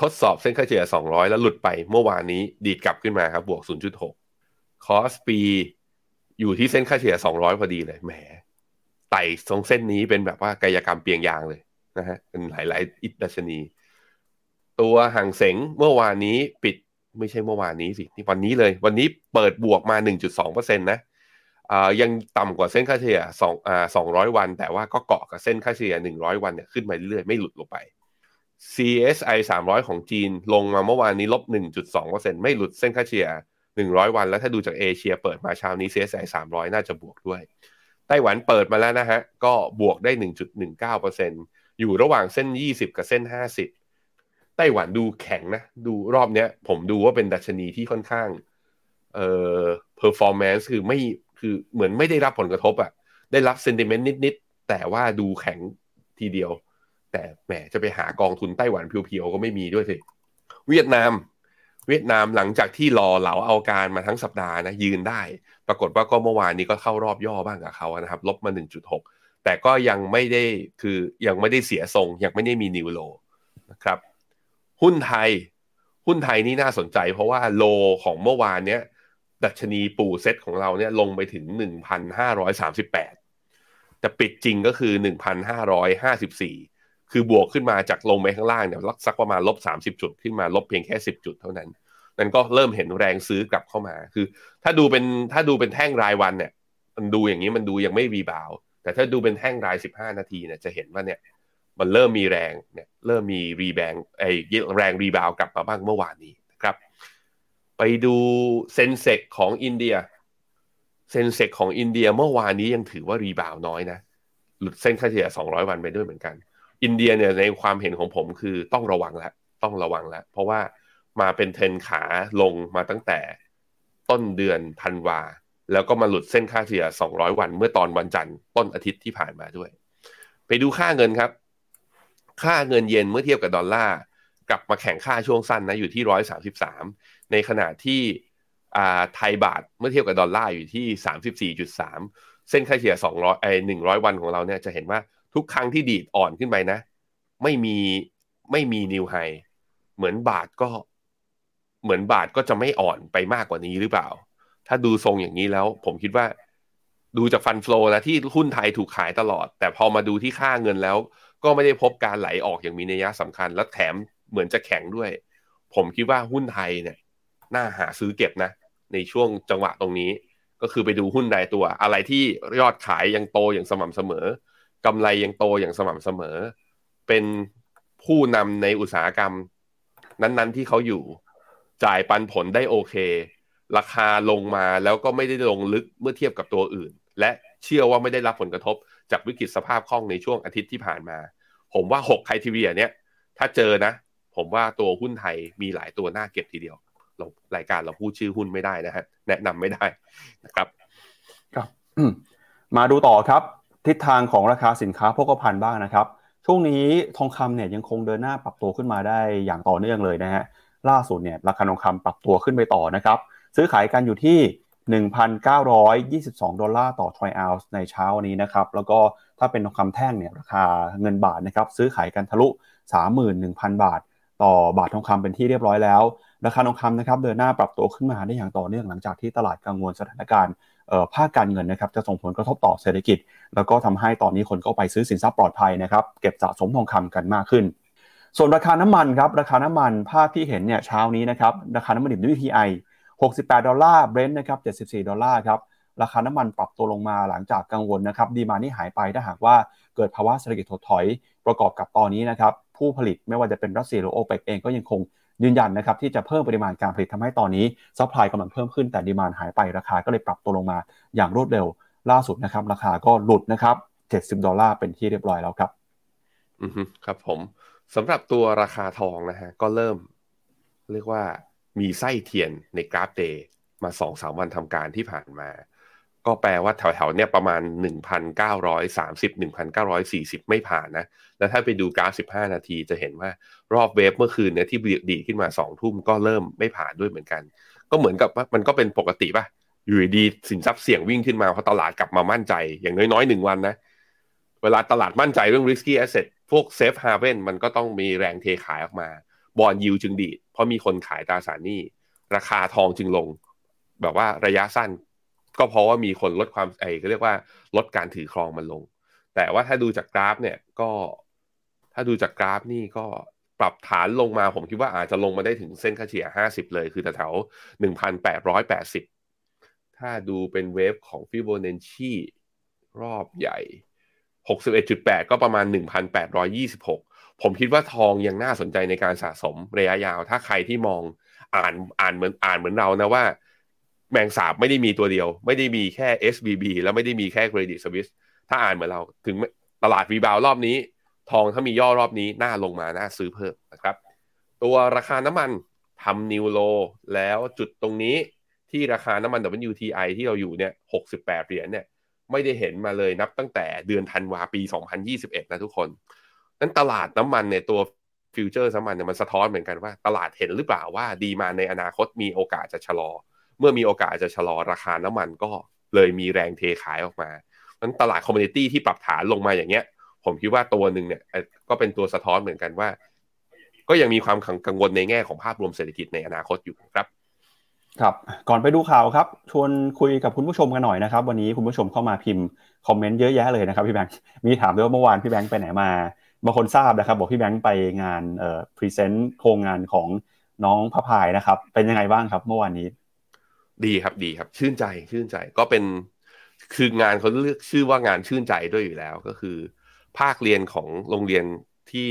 ทดสอบเส้นค่าเฉลี่ยสองร้อยแล้วหลุดไปเมื่อวานนี้ดีดกลับขึ้นมาครับบวก ศูนย์จุดหก คอสปีอยู่ที่เส้นค่าเฉลี่ยสองร้อยพอดีเลยแหมไต่ตรงเส้นนี้เป็นแบบว่ากายกรรมเปียงยางเลยนะฮะเป็นหลายๆอิดัชนีตัวหังเส็งเมื่อวานนี้ปิดไม่ใช่เมื่อวานนี้สินี่วันนี้เลยวันนี้เปิดบวกมา หนึ่งจุดสองเปอร์เซ็นต์ นะอ่ายังต่ำกว่าเส้นค่าเฉลี่ยสองอ่าสองร้อยวันแต่ว่าก็เกาะกับเส้นค่าเฉลี่ยหนึ่งร้อยวันเนี่ยขึ้นไปเรื่อยๆไม่หลุดลงไป ซี เอส ไอ สามร้อยของจีนลงมาเมื่อวานนี้ ลบหนึ่งจุดสองเปอร์เซ็นต์ ไม่หลุดเส้นค่าเฉลี่ยหนึ่งร้อยวันแล้วถ้าดูจากเอเชียเปิดมาเช้านี้ ซี เอส ไอ สามร้อยน่าจะบวกด้วยไต้หวันเปิดมาแล้วนะฮะก็บวกได้ หนึ่งจุดหนึ่งเก้าเปอร์เซ็นต์ อยู่ระหว่างเส้นยี่สิบกับเส้นห้าสิบไต้หวันดูแข็งนะดูรอบเนี้ยผมดูว่าเป็นดัชนีที่ค่อนข้างเอ่อ performance คือไม่คือเหมือนไม่ได้รับผลกระทบอ่ะได้รับเซนติเมนต์นิดๆแต่ว่าดูแข็งทีเดียวแต่แหมจะไปหากองทุนไต้หวันเพียวๆก็ไม่มีด้วยสิเวียดนามเวียดนามหลังจากที่รอเหลาเอาการมาทั้งสัปดาห์นะยืนได้ปรากฏว่าก็เมื่อวานนี้ก็เข้ารอบย่อบ้างกับเขานะครับลบมา หนึ่งจุดหก แต่ก็ยังไม่ได้คือยังไม่ได้เสียทรงยังไม่ได้มีนิวโลนะครับหุ้นไทยหุ้นไทยนี่น่าสนใจเพราะว่าโลของเมื่อวานเนี้ยดัชนีปู่เซตของเราเนี่ยลงไปถึง หนึ่งพันห้าร้อยสามสิบแปด แต่ปิดจริงก็คือ หนึ่งพันห้าร้อยห้าสิบสี่ คือบวกขึ้นมาจากลงไปข้างล่างเนี่ยลักสักประมาณลบสามสิบจุดขึ้นมาลบเพียงแค่สิบจุดเท่านั้นนั่นก็เริ่มเห็นแรงซื้อกลับเข้ามาคือถ้าดูเป็นถ้าดูเป็นแท่งรายวันเนี่ยมันดูอย่างนี้มันดูยังไม่รีบาวด์แต่ถ้าดูเป็นแท่งรายสิบห้านาทีเนี่ยจะเห็นว่าเนี่ยมันเริ่มมีแรงเนี่ยเริ่มมีรีแบงไอ้แรงรีบาวด์กลับมาบ้างเมื่อวานนี้นะครับไปดูเซ็นเซกของอินเดียเซ็นเซกของอินเดียเมื่อวานนี้ยังถือว่ารีบาวน้อยนะหลุดเส้นค่าเฉลี่ยสองร้อยวันไปด้วยเหมือนกันอินเดียเนี่ยในความเห็นของผมคือต้องระวังแล้วต้องระวังแล้วเพราะว่ามาเป็นเทรนขาลงมาตั้งแต่ต้นเดือนธันวาแล้วก็มาหลุดเส้นค่าเฉลี่ยสองร้อยวันเมื่อตอนวันจันทร์ต้นอาทิตย์ที่ผ่านมาด้วยไปดูค่าเงินครับค่าเงินเยนเมื่อเทียบกับดอลลาร์กลับมาแข่งค่าช่วงสั้นนะอยู่ที่หนึ่งร้อยสามสิบสามในขณะที่ อ่าไทยบาทเมื่อเทียบกับดอลลาร์อยู่ที่ สามสิบสี่จุดสาม เส้นค่าเฉลี่ยสองร้อยไอ้หนึ่งร้อยวันของเราเนี่ยจะเห็นว่าทุกครั้งที่ดีดอ่อนขึ้นไปนะไม่มีไม่มีนิวไฮเหมือนบาทก็เหมือนบาทก็จะไม่อ่อนไปมากกว่านี้หรือเปล่าถ้าดูทรงอย่างนี้แล้วผมคิดว่าดูจากฟันโฟลนะที่หุ้นไทยถูกขายตลอดแต่พอมาดูที่ค่าเงินแล้วก็ไม่ได้พบการไหลออกอย่างมีนัยสำคัญและแถมเหมือนจะแข็งด้วยผมคิดว่าหุ้นไทยเนี่ยน่าหาซื้อเก็บนะในช่วงจังหวะตรงนี้ก็คือไปดูหุ้นรายตัวอะไรที่ยอดขายยังโตอย่างสม่ำเสมอกำไรยังโตอย่างสม่ำเสมอเป็นผู้นำในอุตสาหกรรมนั้นๆที่เขาอยู่จ่ายปันผลได้โอเคราคาลงมาแล้วก็ไม่ได้ลงลึกเมื่อเทียบกับตัวอื่นและเชื่อว่าไม่ได้รับผลกระทบจากวิกฤตสภาพคล่องในช่วงอาทิตย์ที่ผ่านมาผมว่าหกไครทีเรียเนี่ยถ้าเจอนะผมว่าตัวหุ้นไทยมีหลายตัวน่าเก็บทีเดียวรายการเราพูดชื่อหุ้นไม่ได้นะฮะแนะนำไม่ได้นะครับครับมาดูต่อครับทิศทางของราคาสินค้าโภคภัณฑ์บ้างนะครับช่วงนี้ทองคำเนี่ยยังคงเดินหน้าปรับตัวขึ้นมาได้อย่างต่อเนื่องเลยนะฮะล่าสุดเนี่ยราคาทองคำปรับตัวขึ้นไปต่อนะครับซื้อขายกันอยู่ที่ หนึ่งพันเก้าร้อยยี่สิบสอง ดอลลาร์ต่อทรอยออนซ์ในเช้าวันนี้นะครับแล้วก็ถ้าเป็นทองคำแท่งเนี่ยราคาเงินบาทนะครับซื้อขายกันทะลุ สามหมื่นหนึ่งพัน บาทต่อบาททองคำเป็นที่เรียบร้อยแล้วราคาทองคำนะครับเดินหน้าปรับตัวขึ้นมาได้อย่างต่อเนื่องหลังจากที่ตลาดกังวลสถานการณ์ภาคการเงินนะครับจะส่งผลกระทบต่อเศรษฐกิจแล้วก็ทำให้ตอนนี้คนก็ไปซื้อสินทรัพย์ปลอดภัยนะครับเก็บสะสมทองคำกันมากขึ้นส่วนราคาน้ำมันครับราคาน้ำมันภาพที่เห็นเนี่ยเช้านี้นะครับราคาน้ำมันดิบ ดับเบิลยู ที ไอ หกสิบแปดดอลลาร์เบรนท์นะครับเจ็ดสิบสี่ดอลลาร์ครับราคาน้ำมันปรับตัวลงมาหลังจากกังวลนะครับดีมานด์ที่หายไปถ้าหากว่าเกิดภาวะเศรษฐกิจถดถอยประกอบกับตอนนี้นะครับผู้ผลิตไม่ว่าจะเป็นรัสเซียหรือโอเปกเองก็ยังคงยืนยันนะครับที่จะเพิ่มปริมาณการผลิตทำให้ตอนนี้ซัพพลายกำลังเพิ่มขึ้นแต่ดีมานด์หายไปราคาก็เลยปรับตัวลงมาอย่างรวดเร็วล่าสุดนะครับราคาก็หลุดนะครับเจ็ดสิบดอลลาร์เป็นที่เรียบร้อยแล้วครับอือครับผมสำหรับตัวราคาทองนะฮะก็เริ่มเรียกว่ามีไส้เทียนในกราฟเดย์มา สองถึงสาม วันทำการที่ผ่านมาก็แปลว่าแถวๆเนี่ยประมาณ หนึ่งพันเก้าร้อยสามสิบ หนึ่งพันเก้าร้อยสี่สิบ ไม่ผ่านนะแล้วถ้าไปดูกราฟสิบห้านาทีจะเห็นว่ารอบเวฟเมื่อคืนเนี่ยที่ดีขึ้นมาสองทุ่มก็เริ่มไม่ผ่านด้วยเหมือนกันก็เหมือนกับมันก็เป็นปกติป่ะอยู่ดีสินทรัพย์เสี่ยงวิ่งขึ้นมาเพราะตลาดกลับมามั่นใจอย่างน้อยๆหนึ่งวันนะเวลาตลาดมั่นใจเรื่อง risky asset พวก safe haven มันก็ต้องมีแรงเทขายออกมาบอนด์ยิลด์จึงดีดเพราะมีคนขายตราสารหนี้ราคาทองจึงลงแบบว่าระยะสั้นก็เพราะว่ามีคนลดความไอ้ก็เรียกว่าลดการถือครองมันลงแต่ว่าถ้าดูจากกราฟเนี่ยก็ถ้าดูจากกราฟนี่ก็ปรับฐานลงมาผมคิดว่าอาจจะลงมาได้ถึงเส้นค่าเฉลี่ยห้าสิบเลยคือแถวๆ หนึ่งพันแปดร้อยแปดสิบ ถ้าดูเป็นเวฟของฟิโบนัชชีรอบใหญ่ หกสิบเอ็ดจุดแปด ก็ประมาณ หนึ่งพันแปดร้อยยี่สิบหก ผมคิดว่าทองยังน่าสนใจในการสะสมระยะยาวถ้าใครที่มองอ่านอ่านเหมือนอ่านเหมือนเรานะว่าแมงสาบไม่ได้มีตัวเดียวไม่ได้มีแค่ เอส วี บี แล้วไม่ได้มีแค่ Credit Suisse ถ้าอ่านเหมือนเราถึงตลาดรีบาวด์รอบนี้ทองถ้ามีย่อรอบนี้น่าลงมาน่าซื้อเพิ่มนะครับตัวราคาน้ำมันทำนิวโลแล้วจุดตรงนี้ที่ราคาน้ำมัน ดับเบิลยู ที ไอ ที่เราอยู่เนี่ยหกสิบแปดเหรียญเนี่ยไม่ได้เห็นมาเลยนับตั้งแต่เดือนธันวาคมปีสองพันยี่สิบเอ็ดนะทุกคนนั้นตลาดน้ำมันเนี่ยตัวฟิวเจอร์น้ำมันเนี่ยมันสะท้อนเหมือนกันว่าตลาดเห็นหรือเปล่าว่าดีมานด์ในอนาคตมีโอกาสจะชะลอเมื่อมีโอกาสจะชะลอราคาน้ำมันก็เลยมีแรงเทขายออกมานั้นตลาดคอมมูนิตี้ที่ปรับฐานลงมาอย่างเงี้ยผมคิดว่าตัวหนึ่งเนี่ยก็เป็นตัวสะท้อนเหมือนกันว่าก็ยังมีความกังวลในแง่ของภาพรวมเศรษฐกิจในอนาคตอยู่ครับครับก่อนไปดูข่าวครับชวนคุยกับคุณผู้ชมกันหน่อยนะครับวันนี้คุณผู้ชมเข้ามาพิมพ์คอมเมนต์เยอะแยะเลยนะครับพี่แบงค์มีถามด้วยว่าเมื่อวานพี่แบงค์ไปไหนมาบางคนทราบนะครับบอกพี่แบงค์ไปงานเอ่อพรีเซนต์โครงงานของน้องพระพายนะครับเป็นยังไงบ้างครับเมื่อวานนี้ดีครับดีครับชื่นใจชื่นใจก็เป็นคืองานเขาเลือกชื่อว่างานชื่นใจด้วยอยู่แล้วก็คือภาคเรียนของโรงเรียนที่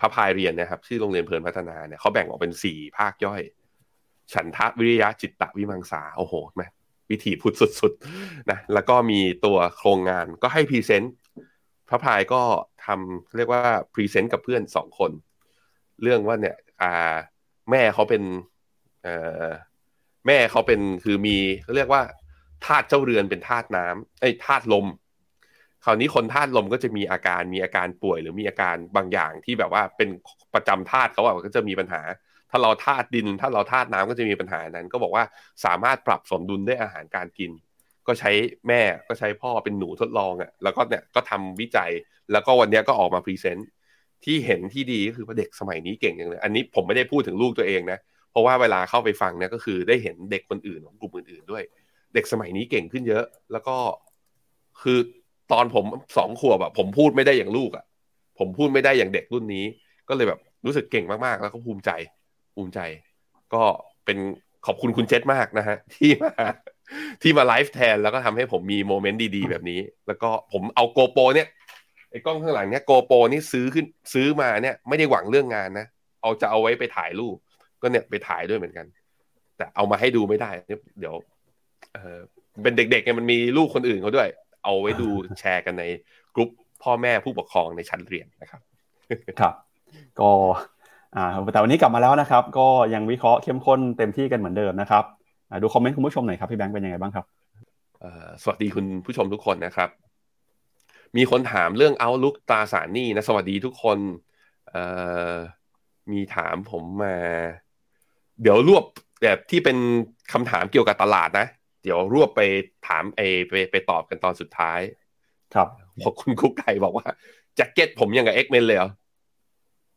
พระพายเรียนนะครับชื่อโรงเรียนเพลินพัฒนาเนี่ยเขาแบ่งออกเป็นสี่ภาคย่อยฉันทะวิริยะจิตตะวิมังสาโอ้โหแม่วิถีพุทธสุดๆนะแล้วก็มีตัวโครงงานก็ให้พรีเซนต์พระพายก็ทำเรียกว่าพรีเซนต์กับเพื่อนสองคนเรื่องว่าเนี่ยอ่าแม่เขาเป็นเอ่อแม่เขาเป็นคือมีเรียกว่าธาตุเจ้าเรือนเป็นธาตุน้ำไอ้ธาตุลมคราวนี้คนธาตุลมก็จะมีอาการมีอาการป่วยหรือมีอาการบางอย่างที่แบบว่าเป็นประจำธาตุเขาอ่ะก็จะมีปัญหา ถ้าเราธาตุดินถ้าเราธาตุน้ำก็จะมีปัญหานั้นก็บอกว่าสามารถปรับสมดุลด้วยอาหารการกินก็ใช้แม่ก็ใช้พ่อเป็นหนูทดลองอ่ะแล้วก็เนี่ยก็ทำวิจัยแล้วก็วันนี้ก็ออกมาพรีเซนต์ที่เห็นที่ดีก็คือว่าเด็กสมัยนี้เก่งจังเลยอันนี้ผมไม่ได้พูดถึงลูกตัวเองนะเพราะว่าเวลาเข้าไปฟังเนี่ยก็คือได้เห็นเด็กคนอื่นของกลุ่มอื่นๆด้วยเด็กสมัยนี้เก่งขึ้นเยอะแล้วก็คือตอนผมสองขวบอ่ะผมพูดไม่ได้อย่างลูกอ่ะผมพูดไม่ได้อย่างเด็กรุ่นนี้ก็เลยแบบรู้สึกเก่งมากๆแล้วก็ภูมิใจภูมิใจก็เป็นขอบคุณคุณเจษมากนะฮะที่มาที่มาไลฟ์แทนแล้วก็ทำให้ผมมีโมเมนต์ดีๆแบบนี้แล้วก็ผมเอา GoPro เนี่ยไอ้กล้องข้างหลังเนี่ย GoPro นี่ซื้อขึ้นซื้อมาเนี่ยไม่ได้หวังเรื่องงานนะเอาจะเอาไว้ไปถ่ายรูปก็เนี่ยไปถ่ายด้วยเหมือนกันแต่เอามาให้ดูไม่ได้เดี๋ยวเอ่อเป็นเด็กๆไงมันมีลูกคนอื่นเขาด้วยเอาไว้ดูแชร์กันในกลุ่มพ่อแม่ผู้ปกครองในชั้นเรียนนะครับครับก็อ่าแต่วันนี้กลับมาแล้วนะครับก็ยังวิเคราะห์เข้มข้นเต็มที่กันเหมือนเดิมนะครับดูคอมเมนต์คุณผู้ชมหน่อยครับพี่แบงค์เป็นยังไงบ้างครับสวัสดีคุณผู้ชมทุกคนนะครับมีคนถามเรื่อง Outlook ตราสารหนี้นะสวัสดีทุกคนมีถามผมมาเดี๋ยวรวบแบบที่เป็นคำถามเกี่ยวกับตลาดนะเดี๋ยวรวบไปถามไอ้ไปไปตอบกันตอนสุดท้ายครับขอบคุณคุกไก่บอกว่าแจ็คเก็ตผมยังกับ X-Men เลยเหรอ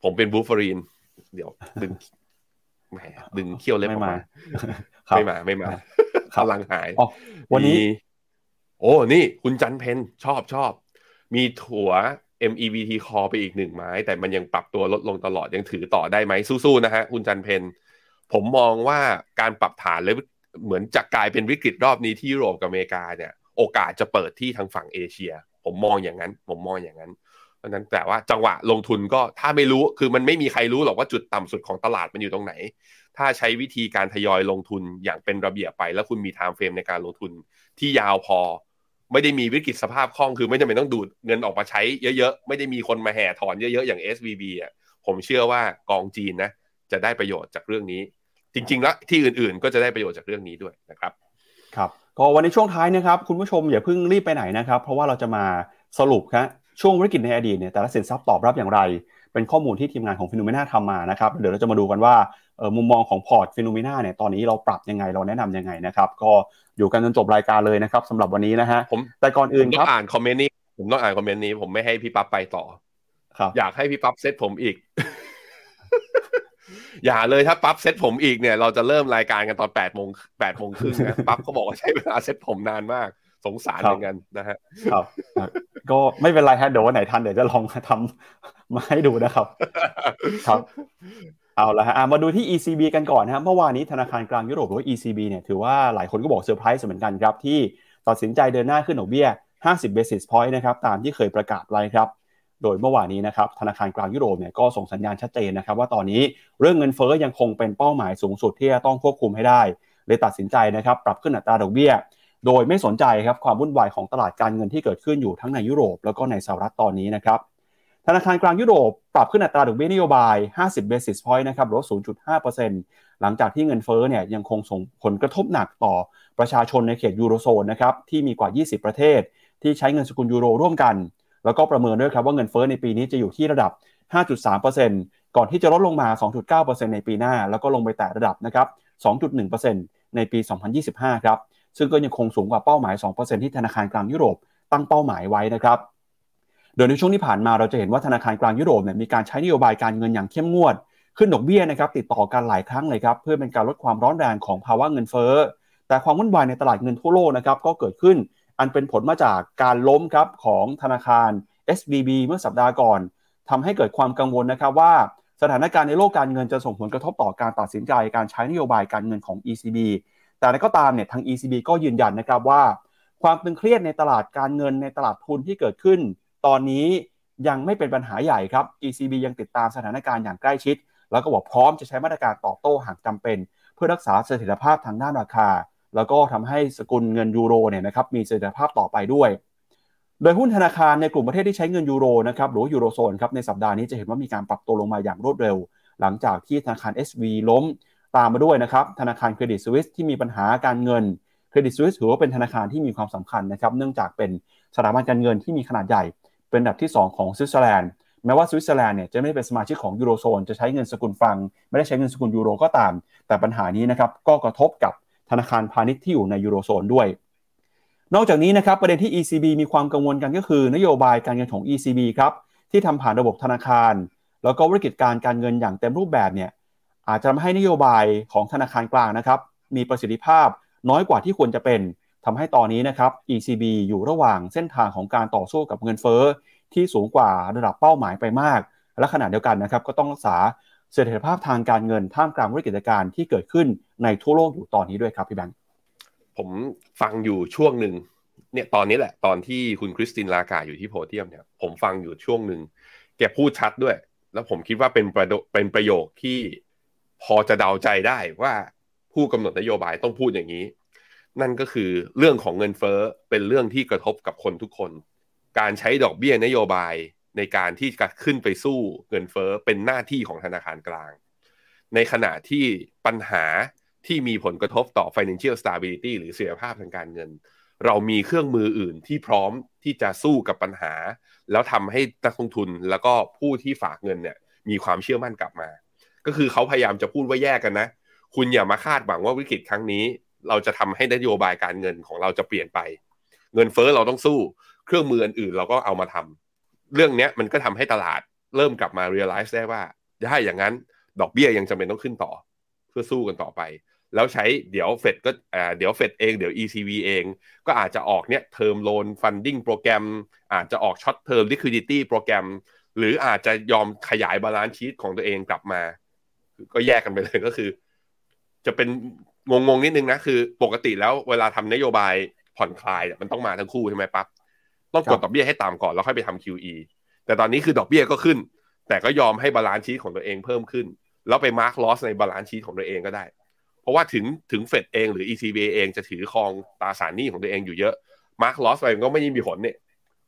ผมเป็นบูฟเฟอรีนเดี๋ยวดึงแหมดึงเขี้ยวเล็บออกมาไม่มาไม่มาพลังหายวันนี้โอ้นี่คุณจันเพนชอบชอบมีถั่ว เอ็ม อี วี ที Core ไปอีกหนึ่งไม้แต่มันยังปรับตัวลดลงตลอดยังถือต่อได้ไหมสู้ๆนะฮะคุณจันเพนผมมองว่าการปรับฐานเลยเหมือนจะกลายเป็นวิกฤตรอบนี้ที่ยุโรปกับอเมริกาเนี่ยโอกาสจะเปิดที่ทางฝั่งเอเชียผมมองอย่างนั้นผมมองอย่างนั้นเพราะนั้นแต่ว่าจังหวะลงทุนก็ถ้าไม่รู้คือมันไม่มีใครรู้หรอกว่าจุดต่ำสุดของตลาดมันอยู่ตรงไหนถ้าใช้วิธีการทยอยลงทุนอย่างเป็นระเบียบไปแล้วคุณมีไทม์เฟรมในการลงทุนที่ยาวพอไม่ได้มีวิกฤตสภาพคล่องคือไม่จำเป็นต้องดูดเงินออกมาใช้เยอะๆไม่ได้มีคนมาแห่ถอนเยอะๆอย่าง เอส วี บี อ่ะผมเชื่อว่ากองจีนนะจะได้ประโยชน์จากเรื่องนี้จริงๆแล้วที่อื่นๆก็จะได้ประโยชน์จากเรื่องนี้ด้วยนะครับครับก็วันในช่วงท้ายนะครับคุณผู้ชมอย่าเพิ่งรีบไปไหนนะครับเพราะว่าเราจะมาสรุปครับช่วงวิกฤตในอดีตเนี่ยแต่ละสินทรัพย์ตอบรับอย่างไรเป็นข้อมูลที่ทีมงานของ Phenomena ทำมานะครับเดี๋ยวเราจะมาดูกันว่าเอ่อมุมมองของพอร์ต Phenomena เนี่ยตอนนี้เราปรับยังไงเราแนะนำยังไงนะครับก็อยู่กันจนจบรายการเลยนะครับสำหรับวันนี้นะฮะแต่ก่อนอื่นครับผมต้องอ่านคอมเมนต์นี้ผมต้องอ่านคอมเมนต์นี้ผมไม่ให้พี่ปั๊บไปต่อครับอยากให้พี่ปั๊บเซตผมอีก อย่าเลยถ้าปั๊บเซตผมอีกเนี่ยเราจะเริ่มรายการกันตอน แปดโมง แปดโมงครึ่งนะปั๊บเขาบอกว่าใช้เวลาเซตผมนานมากสงสารเหมือนกันนะฮะครับก็ไม่เป็นไรฮะเดี๋ยววันไหนทันเดี๋ยวจะลองทำมาให้ดูนะครับครับเอาละฮะมาดูที่ อี ซี บี กันก่อนนะฮะเมื่อวานนี้ธนาคารกลางยุโรปหรือว่า อี ซี บี เนี่ยถือว่าหลายคนก็บอกเซอร์ไพรส์เหมือนกันครับที่ตัดสินใจเดินหน้าขึ้นดอกเบี้ยห้าสิบ basis point นะครับตามที่เคยประกาศไว้ครับโดยเมื่อวานนี้นะครับธนาคารกลางยุโรปเนี่ยก็ส่งสัญญาณชัดเจนนะครับว่าตอนนี้เรื่องเงินเฟ้อยังคงเป็นเป้าหมายสูงสุดที่จะต้องควบคุมให้ได้เลยตัดสินใจนะครับปรับขึ้นอัตราดอกเบี้ยโดยไม่สนใจครับความวุ่นวายของตลาดการเงินที่เกิดขึ้นอยู่ทั้งในยุโรปแล้วก็ในสหรัฐตอนนี้นะครับธนาคารกลางยุโรปปรับขึ้นอัตราดอกเบี้ยนโยบายห้าสิบ basis point นะครับหรือ ศูนย์จุดห้าเปอร์เซ็นต์ หลังจากที่เงินเฟ้อเนี่ยยังคงส่งผลกระทบหนักต่อประชาชนในเขตยูโรโซนนะครับที่มีกว่ายี่สิบประเทศที่ใช้เงินสกุลยูโรร่วมกันแล้วก็ประเมินด้วยครับว่าเงินเฟ้อในปีนี้จะอยู่ที่ระดับ ห้าจุดสามเปอร์เซ็นต์ ก่อนที่จะลดลงมา สองจุดเก้าเปอร์เซ็นต์ ในปีหน้าแล้วก็ลงไปแตะระดับนะครับ สองจุดหนึ่งเปอร์เซ็นต์ ในปี สองพันยี่สิบห้าครับซึ่งก็ยังคงสูงกว่าเป้าหมาย สองเปอร์เซ็นต์ ที่ธนาคารกลางยุโรปตั้งเป้าหมายไว้นะครับโดยในช่วงที่ผ่านมาเราจะเห็นว่าธนาคารกลางยุโรปเนี่ยมีการใช้นโยบายการเงินอย่างเข้มงวดขึ้นดอกเบี้ยนะครับติดต่อกันหลายครั้งเลยครับเพื่อเป็นการลดความร้อนแรงของภาวะเงินเฟ้อแต่ความวุ่นวายในตลาดเงินทั่วโลกนะครับก็เกิดขึ้นอันเป็นผลมาจากการล้มครับของธนาคาร เอส วี บี เมื่อสัปดาห์ก่อนทำให้เกิดความกังวลนะครับว่าสถานการณ์ในโลกการเงินจะส่งผลกระทบต่อการตัดสินใจการใช้นโยบายการเงินของ อี ซี บี แต่ก็ตามเนี่ยทาง อี ซี บี ก็ยืนยันนะครับว่าความตึงเครียดในตลาดการเงินในตลาดทุนที่เกิดขึ้นตอนนี้ยังไม่เป็นปัญหาใหญ่ครับ อี ซี บี ยังติดตามสถานการณ์อย่างใกล้ชิดแล้วก็บอกพร้อมจะใช้มาตรการตอบโต้หากจำเป็นเพื่อรักษาเสถียรภาพทางด้านราคาแล้วก็ทำให้สกุลเงินยูโรเนี่ยนะครับมีเสถียรภาพต่อไปด้วยโดยหุ้นธนาคารในกลุ่มประเทศที่ใช้เงินยูโรนะครับหรือยูโรโซนครับในสัปดาห์นี้จะเห็นว่ามีการปรับตัวลงมาอย่างรวดเร็วหลังจากที่ธนาคาร เอส วี ล้มตามมาด้วยนะครับธนาคารเครดิตสวิสที่มีปัญหาการเงินเครดิตสวิสถือว่าเป็นธนาคารที่มีความสำคัญนะครับเนื่องจากเป็นสถาบันการเงินที่มีขนาดใหญ่เป็นอันดับที่สองของสวิตเซอร์แลนด์ แม้ว่าสวิตเซอร์แลนด์เนี่ยจะไม่เป็นสมาชิกของยูโรโซนจะใช้เงินสกุลฟรังไม่ได้ใช้เงินสกุลยูโรก็ตามแต่ปัญหานี้นะครับก็กระทบกับธนาคารพาณิชย์ที่อยู่ในยูโรโซนด้วยนอกจากนี้นะครับประเด็นที่ อี ซี บี มีความกังวลกันก็คือนโยบายการเงินของ อี ซี บี ครับที่ทำผ่านระบบธนาคารแล้วก็วิกฤตการการเงินอย่างเต็มรูปแบบเนี่ยอาจจะทำให้นโยบายของธนาคารกลางนะครับมีประสิทธิภาพน้อยกว่าที่ควรจะเป็นทำให้ตอนนี้นะครับ อี ซี บี อยู่ระหว่างเส้นทางของการต่อสู้กับเงินเฟ้อที่สูงกว่าระดับเป้าหมายไปมากและขณะเดียวกันนะครับก็ต้องรักษาเสถียรภาพทางการเงินท่ามกลางวิกฤตการณ์ที่เกิดขึ้นในทั่วโลกอยู่ตอนนี้ด้วยครับพี่แบงค์ผมฟังอยู่ช่วงนึงเนี่ยตอนนี้แหละตอนที่คุณคริสตินลากาอยู่ที่โพเดียมเนี่ยผมฟังอยู่ช่วงนึงแกพูดชัดด้วยแล้วผมคิดว่าเป็นประเป็นประโยคที่พอจะเดาใจได้ว่าผู้กำหนดนโยบายต้องพูดอย่างนี้นั่นก็คือเรื่องของเงินเฟ้อเป็นเรื่องที่กระทบกับคนทุกคนการใช้ดอกเบี้ยนโยบายในการที่จะขึ้นไปสู้เงินเฟ้อเป็นหน้าที่ของธนาคารกลางในขณะที่ปัญหาที่มีผลกระทบต่อ financial stability หรือเสถียรภาพทางการเงินเรามีเครื่องมืออื่นที่พร้อมที่จะสู้กับปัญหาแล้วทำให้นักลงทุนแล้วก็ผู้ที่ฝากเงินเนี่ยมีความเชื่อมั่นกลับมาก็คือเขาพยายามจะพูดว่าแยกกันนะคุณอย่ามาคาดหวังว่าวิกฤตครั้งนี้เราจะทำให้นโยบายการเงินของเราจะเปลี่ยนไปเงินเฟ้อเราต้องสู้เครื่องมืออื่นเราก็เอามาทำเรื่องนี้มันก็ทำให้ตลาดเริ่มกลับมา realize ได้ว่าถ้าอย่างนั้นดอกเบี้ยยังจำเป็นต้องขึ้นต่อเพื่อสู้กันต่อไปแล้วใช้เดี๋ยวเฟดก็อ่าเดี๋ยวเฟดเองเดี๋ยว อี ซี บี เองก็อาจจะออกเนี่ย term loan funding program อาจจะออก short term liquidity program หรืออาจจะยอมขยาย balance sheet ของตัวเองกลับมาก็แยกกันไปเลยก็คือจะเป็นงงงนิดนึงนะคือปกติแล้วเวลาทำนโยบายผ่อนคลายมันต้องมาทั้งคู่ใช่ไหมปั๊บต้องกดดอกเบี้ยให้ตามก่อนแล้วค่อยไปทำ คิว อี แต่ตอนนี้คือดอกเบี้ยก็ขึ้นแต่ก็ยอมให้ balance sheet ของตัวเองเพิ่มขึ้นแล้วไป mark loss ใน balance sheet ของตัวเองก็ได้เพราะว่าถึงถึงเฟดเองหรือ อี ซี บี เองจะถือครองตราสารหนี้ของตัวเองอยู่เยอะมาร์คลอสไปมันก็ไม่ยิ่งมีผลเนี่ย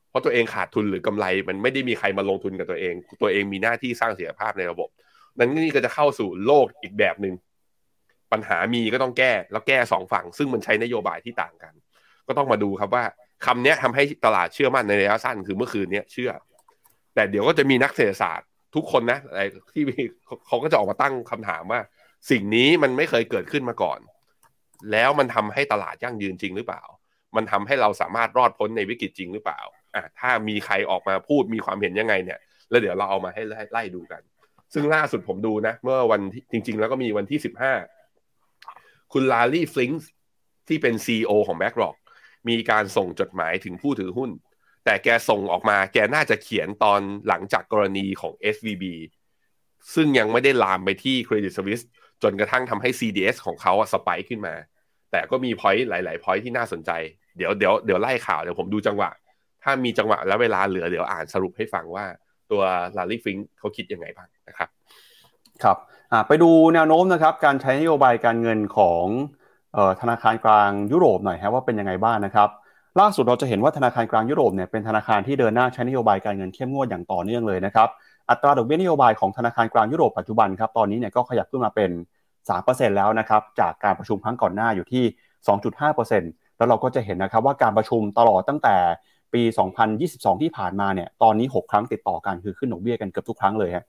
เพราะตัวเองขาดทุนหรือกำไรมันไม่ได้มีใครมาลงทุนกับตัวเองตัวเองมีหน้าที่สร้างเสถียรภาพในระบบนั้นนี่ก็จะเข้าสู่โลกอีกแบบนึงปัญหามีก็ต้องแก้แล้วแก้สองฝั่งซึ่งมันใช้นโยบายที่ต่างกันก็ต้องมาดูครับว่าคำนี้ทำให้ตลาดเชื่อมั่นในระยะสั้นคือเมื่อคืนนี้เชื่อแต่เดี๋ยวก็จะมีนักเศรษฐศาสตร์ทุกคนนะที่เขาก็จะออกมาตั้งคำถามว่าสิ่งนี้มันไม่เคยเกิดขึ้นมาก่อนแล้วมันทำให้ตลาดยั่งยืนจริงหรือเปล่ามันทำให้เราสามารถรอดพ้นในวิกฤตจริงหรือเปล่าอ่ะถ้ามีใครออกมาพูดมีความเห็นยังไงเนี่ยแล้วเดี๋ยวเราเอามาให้ไล่ดูกันซึ่งล่าสุดผมดูนะเมื่อวันจริงๆแล้วก็มีวันที่สิบห้าคุณลารี่ฟลิงส์ที่เป็น ซี อี โอ ของ BlackRock มีการส่งจดหมายถึงผู้ถือหุ้นแต่แกส่งออกมาแกน่าจะเขียนตอนหลังจากกรณีของ เอส วี บี ซึ่งยังไม่ได้ลามไปที่ Credit Suisseจนกระทั่งทำให้ ซี ดี เอส ของเขาสไปค์ขึ้นมาแต่ก็มี point หลายๆ point ที่น่าสนใจเดี๋ยวเดี๋ยวเดี๋ยวไล่ข่าวเดี๋ยวผมดูจังหวะถ้ามีจังหวะและเวลาเหลือเดี๋ยวอ่านสรุปให้ฟังว่าตัว Larry Fink เขาคิดยังไงบ้างนะครับครับไปดูแนวโน้มนะครับการใช้นโยบายการเงินของเอ่อธนาคารกลางยุโรปหน่อยฮะว่าเป็นยังไงบ้าง นะครับล่าสุดเราจะเห็นว่าธนาคารกลางยุโรปเนี่ยเป็นธนาคารที่เดินหน้าใช้นโยบายการเงินเข้มงวดอย่างต่อเนื่องเลยนะครับอัตราดอกเบี้ยนโยบายของธนาคารกลางยุโรปปัจจุบันครับตอนนี้เนี่ยก็ขยับขึ้นมาเป็น สามเปอร์เซ็นต์ แล้วนะครับจากการประชุมครั้งก่อนหน้าอยู่ที่ สองจุดห้าเปอร์เซ็นต์ แล้วเราก็จะเห็นนะครับว่าการประชุมตลอดตั้งแต่ปีสองพันยี่สิบสองที่ผ่านมาเนี่ยตอนนี้หกครั้งติดต่อกันคือขึ้นดอกเบี้ยกันเกือบทุกครั้งเลยฮะ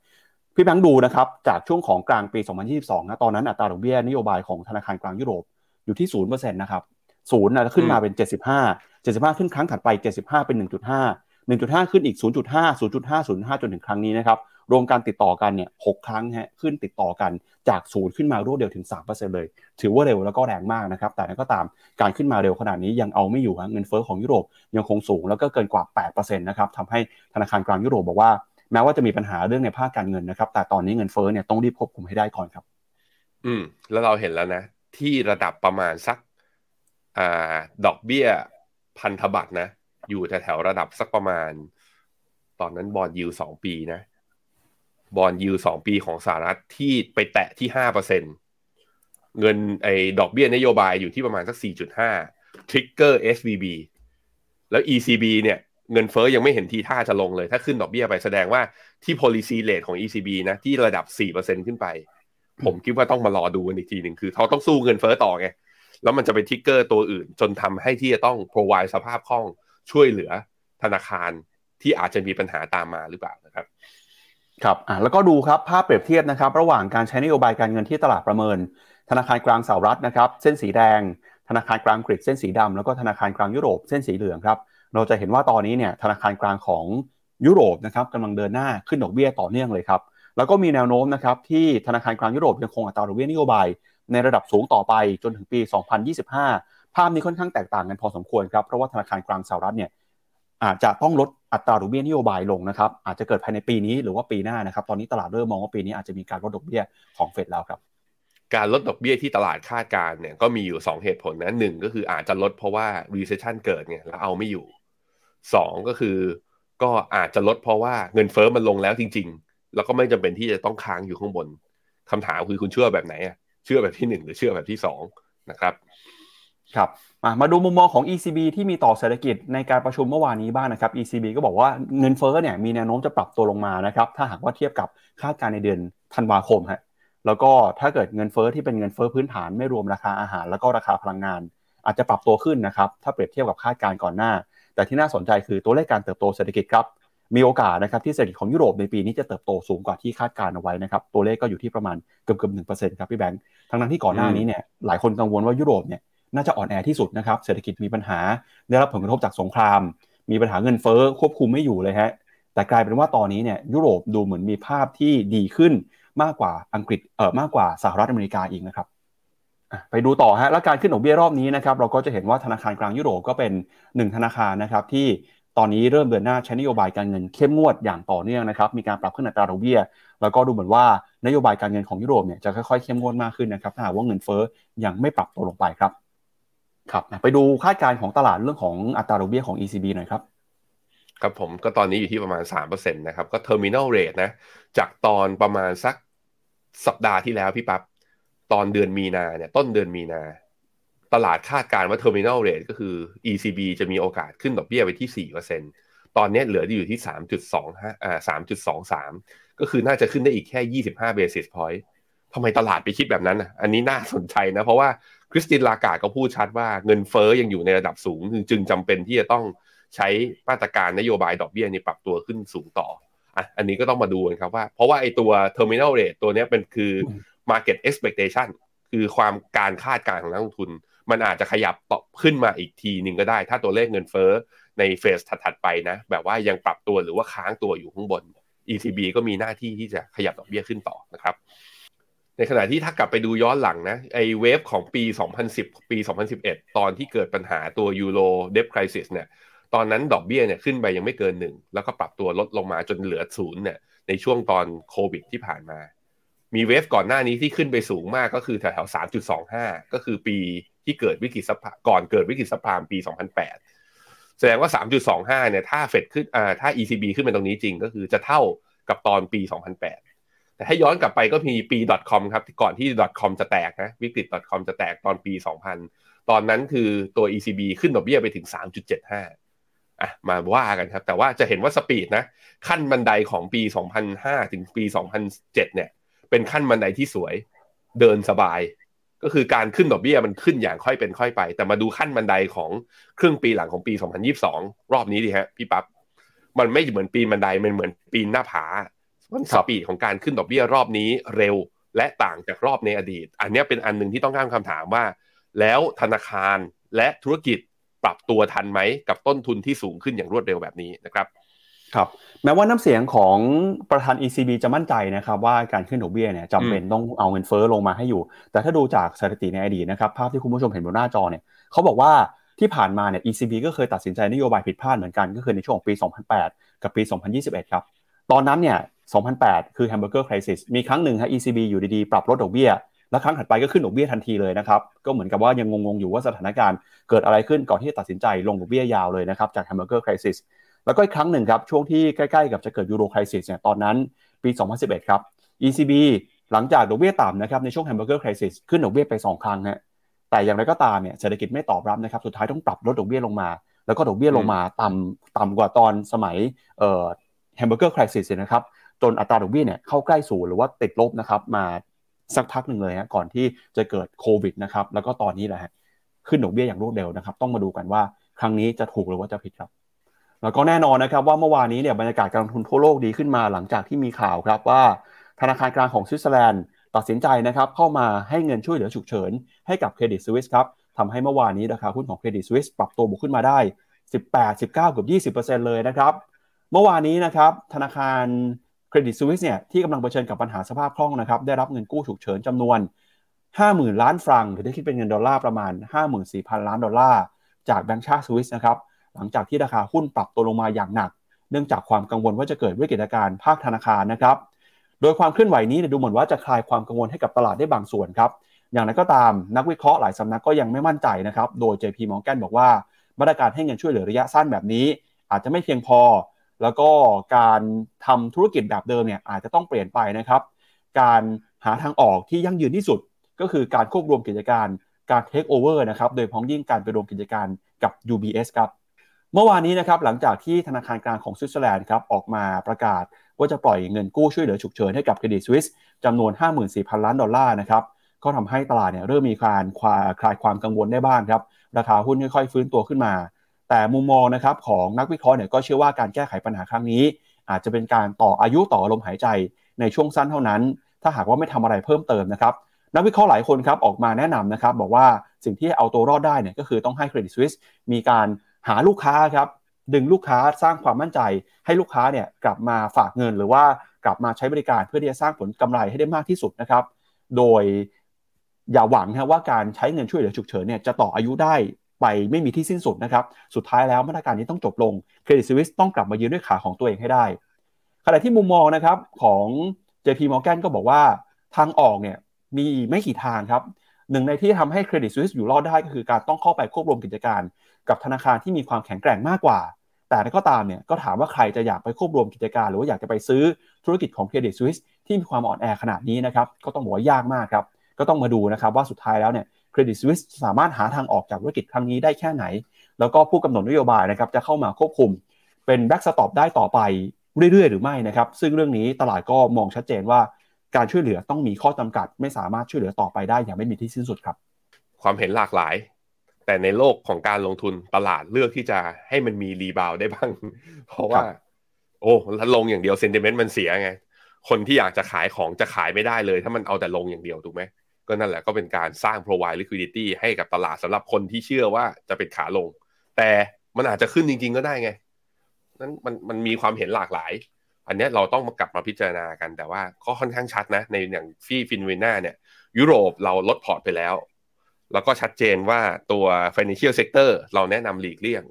พี่แบงค์ดูนะครับจากช่วงของกลางปีสองพันยี่สิบสองนะตอนนั้นอัตราดอกเบี้ยนโยบายของธนาคารกลางยุโรปอยู่ที่ ศูนย์เปอร์เซ็นต์ นะครับศูนย์นะแล้วขึ้นมาเป็นเจ็ดสิบห้า เจ็ดสิบห้าขึ้นครั้งถัดไปเจ็ดสิบห้าเป็น หนึ่งจุดห้าหนึ่งจุดห้า ขึ้นอีก ศูนย์จุดห้า ศูนย์จุดห้า ศูนย์จุดห้า จนถึงครั้งนี้นะครับรวมการติดต่อกันเนี่ยหกครั้งฮะขึ้นติดต่อกันจากศูนย์ขึ้นมารวดเดียวถึง สามเปอร์เซ็นต์ เลยถือว่าเร็วแล้วก็แรงมากนะครับแต่นั้นก็ตามการขึ้นมาเร็วขนาดนี้ยังเอาไม่อยู่ฮะเงินเฟ้อของยุโรปยังคงสูงแล้วก็เกินกว่า แปดเปอร์เซ็นต์ นะครับทำให้ธนาคารกลางยุโรปบอกว่าแม้ว่าจะมีปัญหาเรื่องในภาคการเงินนะครับแต่ตอนนี้เงินเฟ้อเนี่ยต้องรีบควบคุมให้ได้ก่อนครับอืมแล้วเราเห็นแล้วนะที่ระดับประมาณสักอ่าดอกเบี้ยพันธบัตรนะอยู่แถวๆระดับสักประมาณตอนนั้นบอนด์ยิลด์สองปีนะบอนด์ยิลด์สองปีของสหรัฐที่ไปแตะที่ ห้าเปอร์เซ็นต์ เงินไอ้ดอกเบี้ยนโยบายอยู่ที่ประมาณสัก สี่จุดห้า ทริกเกอร์ เอส วี บี แล้ว อี ซี บี เนี่ยเงินเฟ้อยังไม่เห็นทีท่าจะลงเลยถ้าขึ้นดอกเบี้ยไปแสดงว่าที่ policy rate ของ อี ซี บี นะที่ระดับ สี่เปอร์เซ็นต์ ขึ้นไป ผมคิดว่าต้องมารอดูกันอีกทีนึงคือเขาต้องสู้เงินเฟ้อต่อไงแล้วมันจะไปทริกเกอร์ตัวอื่นจนทำให้ที่จะต้อง provide สภาพคล่องช่วยเหลือธนาคาร ที่อาจจะมีปัญหาตามมาหรือเปล่านะครับครับอ่ะแล้วก็ดูครับภาพเปรียบเทียบนะครับระหว่างการใช้นโยบายการเงินที่ตลาดประเมินธนาคารกลางสหรัฐนะครับเส้นสีแดงธนาคารกลางอังกฤษเส้นสีดำแล้วก็ธนาคารกลางยุโรปเส้นสีเหลืองครับเราจะเห็นว่าตอนนี้เนี่ยธนาคารกลางของยุโรปนะครับกำลังเดินหน้าขึ้นดอกเบี้ยต่อเนื่องเลยครับแล้วก็มีแนวโน้มนะครับที่ธนาคารกลางยุโรปยังคงอัตราดอกเบี้ยนโยบายในระดับสูงต่อไปจนถึงปีสองพันยี่สิบห้าภาพนี้ค่อนข้างแตกต่างกันพอสมควรครับเพราะว่าธนาคารกลางสหรัฐเนี่ยอาจจะต้องลดอัตราดอกเบี้ยนโยบายลงนะครับอาจจะเกิดภายในปีนี้หรือว่าปีหน้านะครับตอนนี้ตลาดเริ่มมองว่าปีนี้อาจจะมีการลดดอกเบี้ยของเฟดแล้วครับการลดดอกเบี้ยที่ตลาดคาดการณ์เนี่ยก็มีอยู่สองเหตุผลนะหนึ่งก็คืออาจจะลดเพราะว่า recession เกิดเนี่ยแล้วเอาไม่อยู่สองก็คือก็อาจจะลดเพราะว่าเงินเฟ้อมันลงแล้วจริงๆแล้วก็ไม่จำเป็นที่จะต้องค้างอยู่ข้างบนคำถามคือคุณเชื่อแบบไหนอ่ะเชื่อแบบที่หนึ่งหรือเชื่อแบบที่สองนะครับครับมาดูมุมมองของ อี ซี บี ที่มีต่อเศรษฐกิจในการประชุมเมื่อวานนี้บ้างนะครับ อี ซี บี ก็บอกว่าเงินเฟ้อเนี่ยมีแนวโน้มจะปรับตัวลงมานะครับถ้าหากว่าเทียบกับคาดการณ์ในเดือนธันวาคมฮะแล้วก็ถ้าเกิดเงินเฟ้อที่เป็นเงินเฟ้อพื้นฐานไม่รวมราคาอาหารแล้วก็ราคาพลังงานอาจจะปรับตัวขึ้นนะครับถ้าเปรียบเทียบกับคาดการณ์ก่อนหน้าแต่ที่น่าสนใจคือตัวเลขการเติบโตเศรษฐกิจครับมีโอกาสนะครับที่เศรษฐกิจของยุโรปในปีนี้จะเติบโตสูงกว่าที่คาดการเอาไว้นะครับตัวเลขก็อยู่ที่ประมาณเกือบๆ หนึ่งเปอร์เซ็นต์ ครับพี่แบงค์ทั้งๆที่ก่อนหน้านี้เนี่ยหลายคนกังวลว่ายุโรปเนี่ยน่าจะอ่อนแอที่สุดนะครับเศรษฐกิจมีปัญหาได้รับผลกระทบจากสงครามมีปัญหาเงินเฟ้อควบคุมไม่อยู่เลยฮะแต่กลายเป็นว่าตอนนี้เนี่ยยุโรปดูเหมือนมีภาพที่ดีขึ้นมากกว่าอังกฤษเอ่อมากกว่าสหรัฐอเมริกาอีกนะครับไปดูต่อฮะและการขึ้นดอกเบี้ยรอบนี้นะครับเราก็จะเห็นว่าธนาคารกลางยุโรปก็เป็นหนึ่งธนาคารนะครับที่ตอนนี้เริ่มเดินหน้าใช้นโยบายการเงินเข้มงวดอย่างต่อเนื่องนะครับมีการปรับขึ้นอัตราดอกเบี้ยแล้วก็ดูเหมือนว่านโยบายการเงินของยุโรปเนี่ยจะค่อยๆเข้มงวดมากขึ้นนะครับถ้าหากว่าเงินเฟ้อยังไม่ปรับตัวลงไปครับครับไปดูคาดการณ์ของตลาดเรื่องของอัตราดอกเบี้ยของ อี ซี บี หน่อยครับครับผมก็ตอนนี้อยู่ที่ประมาณ สามเปอร์เซ็นต์ นะครับก็ terminal rate นะจากตอนประมาณสักสัปดาห์ที่แล้วพี่ปั๊บตอนเดือนมีนาเนี่ยต้นเดือนมีนาตลาดคาดการณ์ว่า terminal rate ก็คือ อี ซี บี จะมีโอกาสขึ้นดอกเบี้ยไปที่ สี่เปอร์เซ็นต์ ตอนนี้เหลืออยู่ที่ สามจุดสองห้า อ่า สามจุดสองสาม ก็คือน่าจะขึ้นได้อีกแค่ ยี่สิบห้าเบสิสพอยต์ ทำไมตลาดไปคิดแบบนั้นนะอันนี้น่าสนใจนะเพราะว่าคริสตินลาการ์ดก็พูดชัดว่าเงินเฟ้อยังอยู่ในระดับสูงจึงจำเป็นที่จะต้องใช้มาตรการนโยบายดอกเบี้ยนี่ปรับตัวขึ้นสูงต่ออ่ะอันนี้ก็ต้องมาดูกันครับว่าเพราะว่าไอ้ตัว terminal rate ตัวนี้เป็นคือ market expectation คือความการคาดการณ์ของนักลงทุนมันอาจจะขยับต่อขึ้นมาอีกทีนึงก็ได้ถ้าตัวเลขเงินเฟ้อในเฟสถัดๆไปนะแบบว่ายังปรับตัวหรือว่าค้างตัวอยู่ข้างบน อี ซี บี ก็มีหน้าที่ที่จะขยับดอกเบี้ยขึ้นต่อนะครับในขณะที่ถ้ากลับไปดูย้อนหลังนะไอเวฟของปีสองพันสิบปีสองพันสิบเอ็ดตอนที่เกิดปัญหาตัวยูโรเดบไครซิสเนี่ยตอนนั้นดอกเบี้ยเนี่ยขึ้นไปยังไม่เกินหนึ่งแล้วก็ปรับตัวลดลงมาจนเหลือศูนย์เนี่ยในช่วงตอนโควิดที่ผ่านมามีเวฟก่อนหน้านี้ที่ขึ้นไปสูงมากก็คือแถวๆ สามจุดสองห้า ก็คือปีที่เกิดวิกฤตซับก่อนเกิดวิกฤตซับไพรม์ปีสองพันแปดแสดงว่า สามจุดสองห้า เนี่ยถ้าเฟดขึ้นอ่าถ้า อี ซี บี ขึ้นไปตรงนี้จริงก็คือจะเท่ากับตอนปีสองพันแปดแต่ถ้าย้อนกลับไปก็มีปี .com ครับก่อนที่ .com จะแตกนะวิกฤต .com จะแตกตอนปีสองพันตอนนั้นคือตัว อี ซี บี ขึ้นดอกเบี้ยไปถึง สามจุดเจ็ดห้า อ่ะมาว่ากันครับแต่ว่าจะเห็นว่าสปีดนะขั้นบันไดของปีสองพันห้าถึงปีสองพันเจ็ดเนี่ยเป็นขั้นบันไดที่สวยเดินสบายก็คือการขึ้นดอกเบี้ยมันขึ้นอย่างค่อยเป็นค่อยไปแต่มาดูขั้นบันไดของครึ่งปีหลังของปีสองพันยี่สิบสองรอบนี้ดิฮะพี่ปั๊บมันไม่เหมือนปีบันไดมันเหมือนปีหน้าผาสปีดของการขึ้นดอกเบี้ยรอบนี้เร็วและต่างจากรอบในอดีตอันนี้เป็นอันหนึ่งที่ต้องตั้งคำถามว่าแล้วธนาคารและธุรกิจปรับตัวทันไหมกับต้นทุนที่สูงขึ้นอย่างรวดเร็วแบบนี้นะครับครับแม้ว่าน้ำเสียงของประธาน อี ซี บี จะมั่นใจนะครับว่าการขึ้นดอกเบี้ยเนี่ยจำเป็นต้องเอาเงินเฟ้อลงมาให้อยู่แต่ถ้าดูจากสถิติในอดีตนะครับภาพที่คุณผู้ชมเห็นบนหน้าจอเนี่ยเขาบอกว่าที่ผ่านมาเนี่ย อี ซี บี ก็เคยตัดสินใจนโยบายผิดพลาดเหมือนกันก็คือในช่วงปีสองพันแปดกับปีสองพันยี่สิบเอ็ดครับตอนนั้นเนี่ยสองพันแปดคือ Hamburger Crisis มีครั้งหนึ่งฮะ อี ซี บี อยู่ดีๆปรับลดดอกเบี้ยแล้วครั้งถัดไปก็ขึ้นดอกเบี้ยทันทีเลยนะครับก็เหมือนกับว่ายังงงๆอยู่ว่าสถานการณ์เกิดอะไรขึ้นก่อนที่จะตัดสินใจลงดอกเบี้ยยาวเลยนะครับจาก Hamburger Crisis แล้วก็อีกครั้งหนึ่งครับช่วงที่ใกล้ๆกับจะเกิด Euro Crisis เนี่ยตอนนั้นปีสองพันสิบเอ็ดครับ อี ซี บี หลังจากดอกเบี้ยต่ำนะครับในช่วง Hamburger Crisis ขึ้นดอกเบี้ยไปสองครั้งฮะแต่อย่างไรก็ตามเนี่ยเศรษฐกิจไม่ตอบรับนะครับสุดท้ายต้องปรับลดดอกเบี้ยลงมาแล้วก็ดอกเบี้ยลงมาต่ำต่ำกว่าตอนสมัยเอ่อ Hamburger Crisis นะครับจนอัตราดอกเบี้ยเนี่ยเข้าใกล้ศูนย์หรือว่าติดลบนะครับมาสักพักหนึ่งเลยฮะก่อนที่จะเกิดโควิดนะครับแล้วก็ตอนนี้แหละฮะขึ้นดอกเบี้ยอย่างรวดเร็วนะครับต้องมาดูกันว่าครั้งนี้จะถูกหรือว่าจะผิดครับ แล้วก็แน่นอนนะครับว่าเมื่อวานนี้เนี่ยบรรยากาศการลงทุนทั่วโลกดีขึ้นมาหลังจากที่มีข่าวครับว่าธนาคารกลางของสวิตเซอร์แลนด์ตัดสินใจนะครับเข้ามาให้เงินช่วยเหลือฉุกเฉินให้กับเครดิตสวิสครับทำให้เมื่อวานนี้ราคาหุ้นของเครดิตสวิสปรับตัวบวกขึ้นมาได้สิบแปด สิบเก้าเกือบ ยี่สิบเปอร์เซ็นต์ เลยนะครับเมื่อวานนี้นะครับธนาคารเครดิตสวิสเนี่ยที่กำลังเผชิญกับปัญหาสภาพคล่องนะครับได้รับเงินกู้ฉุกเฉินจำนวน ห้าหมื่น ล้านฟรังหรือได้คิดเป็นเงินดอลลาร์ประมาณ ห้าหมื่นสี่พัน ล้านดอลลาร์จากแบงก์ชาติสวิสนะครับหลังจากที่ราคาหุ้นปรับตัวลงมาอย่างหนักเนื่องจากความกังวลว่าจะเกิดวิกฤตการณ์ภาคธนาคารนะครับโดยความเคลื่อนไหวนี้ดูเหมือนว่าจะคลายความกังวลให้กับตลาดได้บางส่วนครับอย่างไรก็ตามนักวิเคราะห์หลายสำนักก็ยังไม่มั่นใจนะครับโดย เจ พี Morgan บอกว่ามาตรการให้เงินช่วยเหลือระยะสั้นแบบนี้อาจจะไม่เพียงพอแล้วก็การทำธุรกิจแบบเดิมเนี่ยอาจจะต้องเปลี่ยนไปนะครับการหาทางออกที่ยั่งยืนที่สุดก็คือการควบรวมกิจการการเทคโอเวอร์นะครับโดยพ้องยิ่งการไปรวมกิจการกับ ยู บี เอส ครับเมื่อวานนี้นะครับหลังจากที่ธนาคารกลางของสวิตเซอร์แลนด์ครับออกมาประกาศว่าจะปล่อยเงินกู้ช่วยเหลือฉุกเฉินให้กับเครดิตสวิสจำนวน ห้าหมื่นสี่พัน ล้านดอลลาร์นะครับก็ทำให้ตลาดเนี่ยเริ่มมีการคลายความกังวลได้บ้างครับราคาหุ้นค่อยๆฟื้นตัวขึ้นมาแต่มุมมองนะครับของนักวิเคราะห์เนี่ยก็เชื่อว่าการแก้ไขปัญหาครั้งนี้อาจจะเป็นการต่ออายุต่อลมหายใจในช่วงสั้นเท่านั้นถ้าหากว่าไม่ทำอะไรเพิ่มเติมนะครับนักวิเคราะห์หลายคนครับออกมาแนะนำนะครับบอกว่าสิ่งที่เอาตัวรอดได้เนี่ยก็คือต้องให้เครดิตสวิสมีการหาลูกค้าครับดึงลูกค้าสร้างความมั่นใจให้ลูกค้าเนี่ยกลับมาฝากเงินหรือว่ากลับมาใช้บริการเพื่อที่จะสร้างผลกำไรให้ได้มากที่สุดนะครับโดยอย่าหวังนะว่าการใช้เงินช่วยเหลือฉุกเฉินเนี่ยจะต่ออายุได้ไปไม่มีที่สิ้นสุดนะครับสุดท้ายแล้วมาตรการนี้ต้องจบลงเครดิตสวิสต้องกลับมายืนด้วยขาของตัวเองให้ได้ขณะที่มุมมองนะครับของ เจ พี Morgan ก็บอกว่าทางออกเนี่ยมีไม่กี่ทางครับหนึ่งในที่ทำให้เครดิตสวิสอยู่รอดได้ก็คือการต้องเข้าไปควบรวมกิจการกับธนาคารที่มีความแข็งแกร่งมากกว่าแต่ก็ตามเนี่ยก็ถามว่าใครจะอยากไปควบรวมกิจการหรือว่าอยากจะไปซื้อธุรกิจของเครดิตสวิสที่มีความอ่อนแอขนาดนี้นะครับก็ต้องบอกว่ายากมากครับก็ต้องมาดูนะครับว่าสุดท้ายแล้วเนี่ยเครดิตสวิสสามารถหาทางออกจากธุรกิจครั้งนี้ได้แค่ไหนแล้วก็ผู้กำหนดนโยบายนะครับจะเข้ามาควบคุมเป็นแบ็กสต็อปได้ต่อไปเรื่อยๆหรือไม่นะครับซึ่งเรื่องนี้ตลาดก็มองชัดเจนว่าการช่วยเหลือต้องมีข้อจำกัดไม่สามารถช่วยเหลือต่อไปได้อย่างไม่มีที่สิ้นสุดครับความเห็นหลากหลายแต่ในโลกของการลงทุนตลาดเลือกที่จะให้มันมีรีบาวด์ได้บ้างเพราะว่าโอ้ลงอย่างเดียวเซนติเมนต์มันเสียไงคนที่อยากจะขายของจะขายไม่ได้เลยถ้ามันเอาแต่ลงอย่างเดียวถูกไหมก็นั่นแหละก็เป็นการสร้าง provide liquidity ให้กับตลาดสำหรับคนที่เชื่อว่าจะเป็นขาลงแต่มันอาจจะขึ้นจริงๆก็ได้ไงนั้นมันมันมีความเห็นหลากหลายอันนี้เราต้องมากลับมาพิจารณากันแต่ว่าก็ค่อนข้างชัดนะในอย่างฟี่ฟินเวน่าเนี่ยยุโรปเราลดพอร์ตไปแล้วแล้วก็ชัดเจนว่าตัว financial sector เราแนะนำหลีกเลี่ยง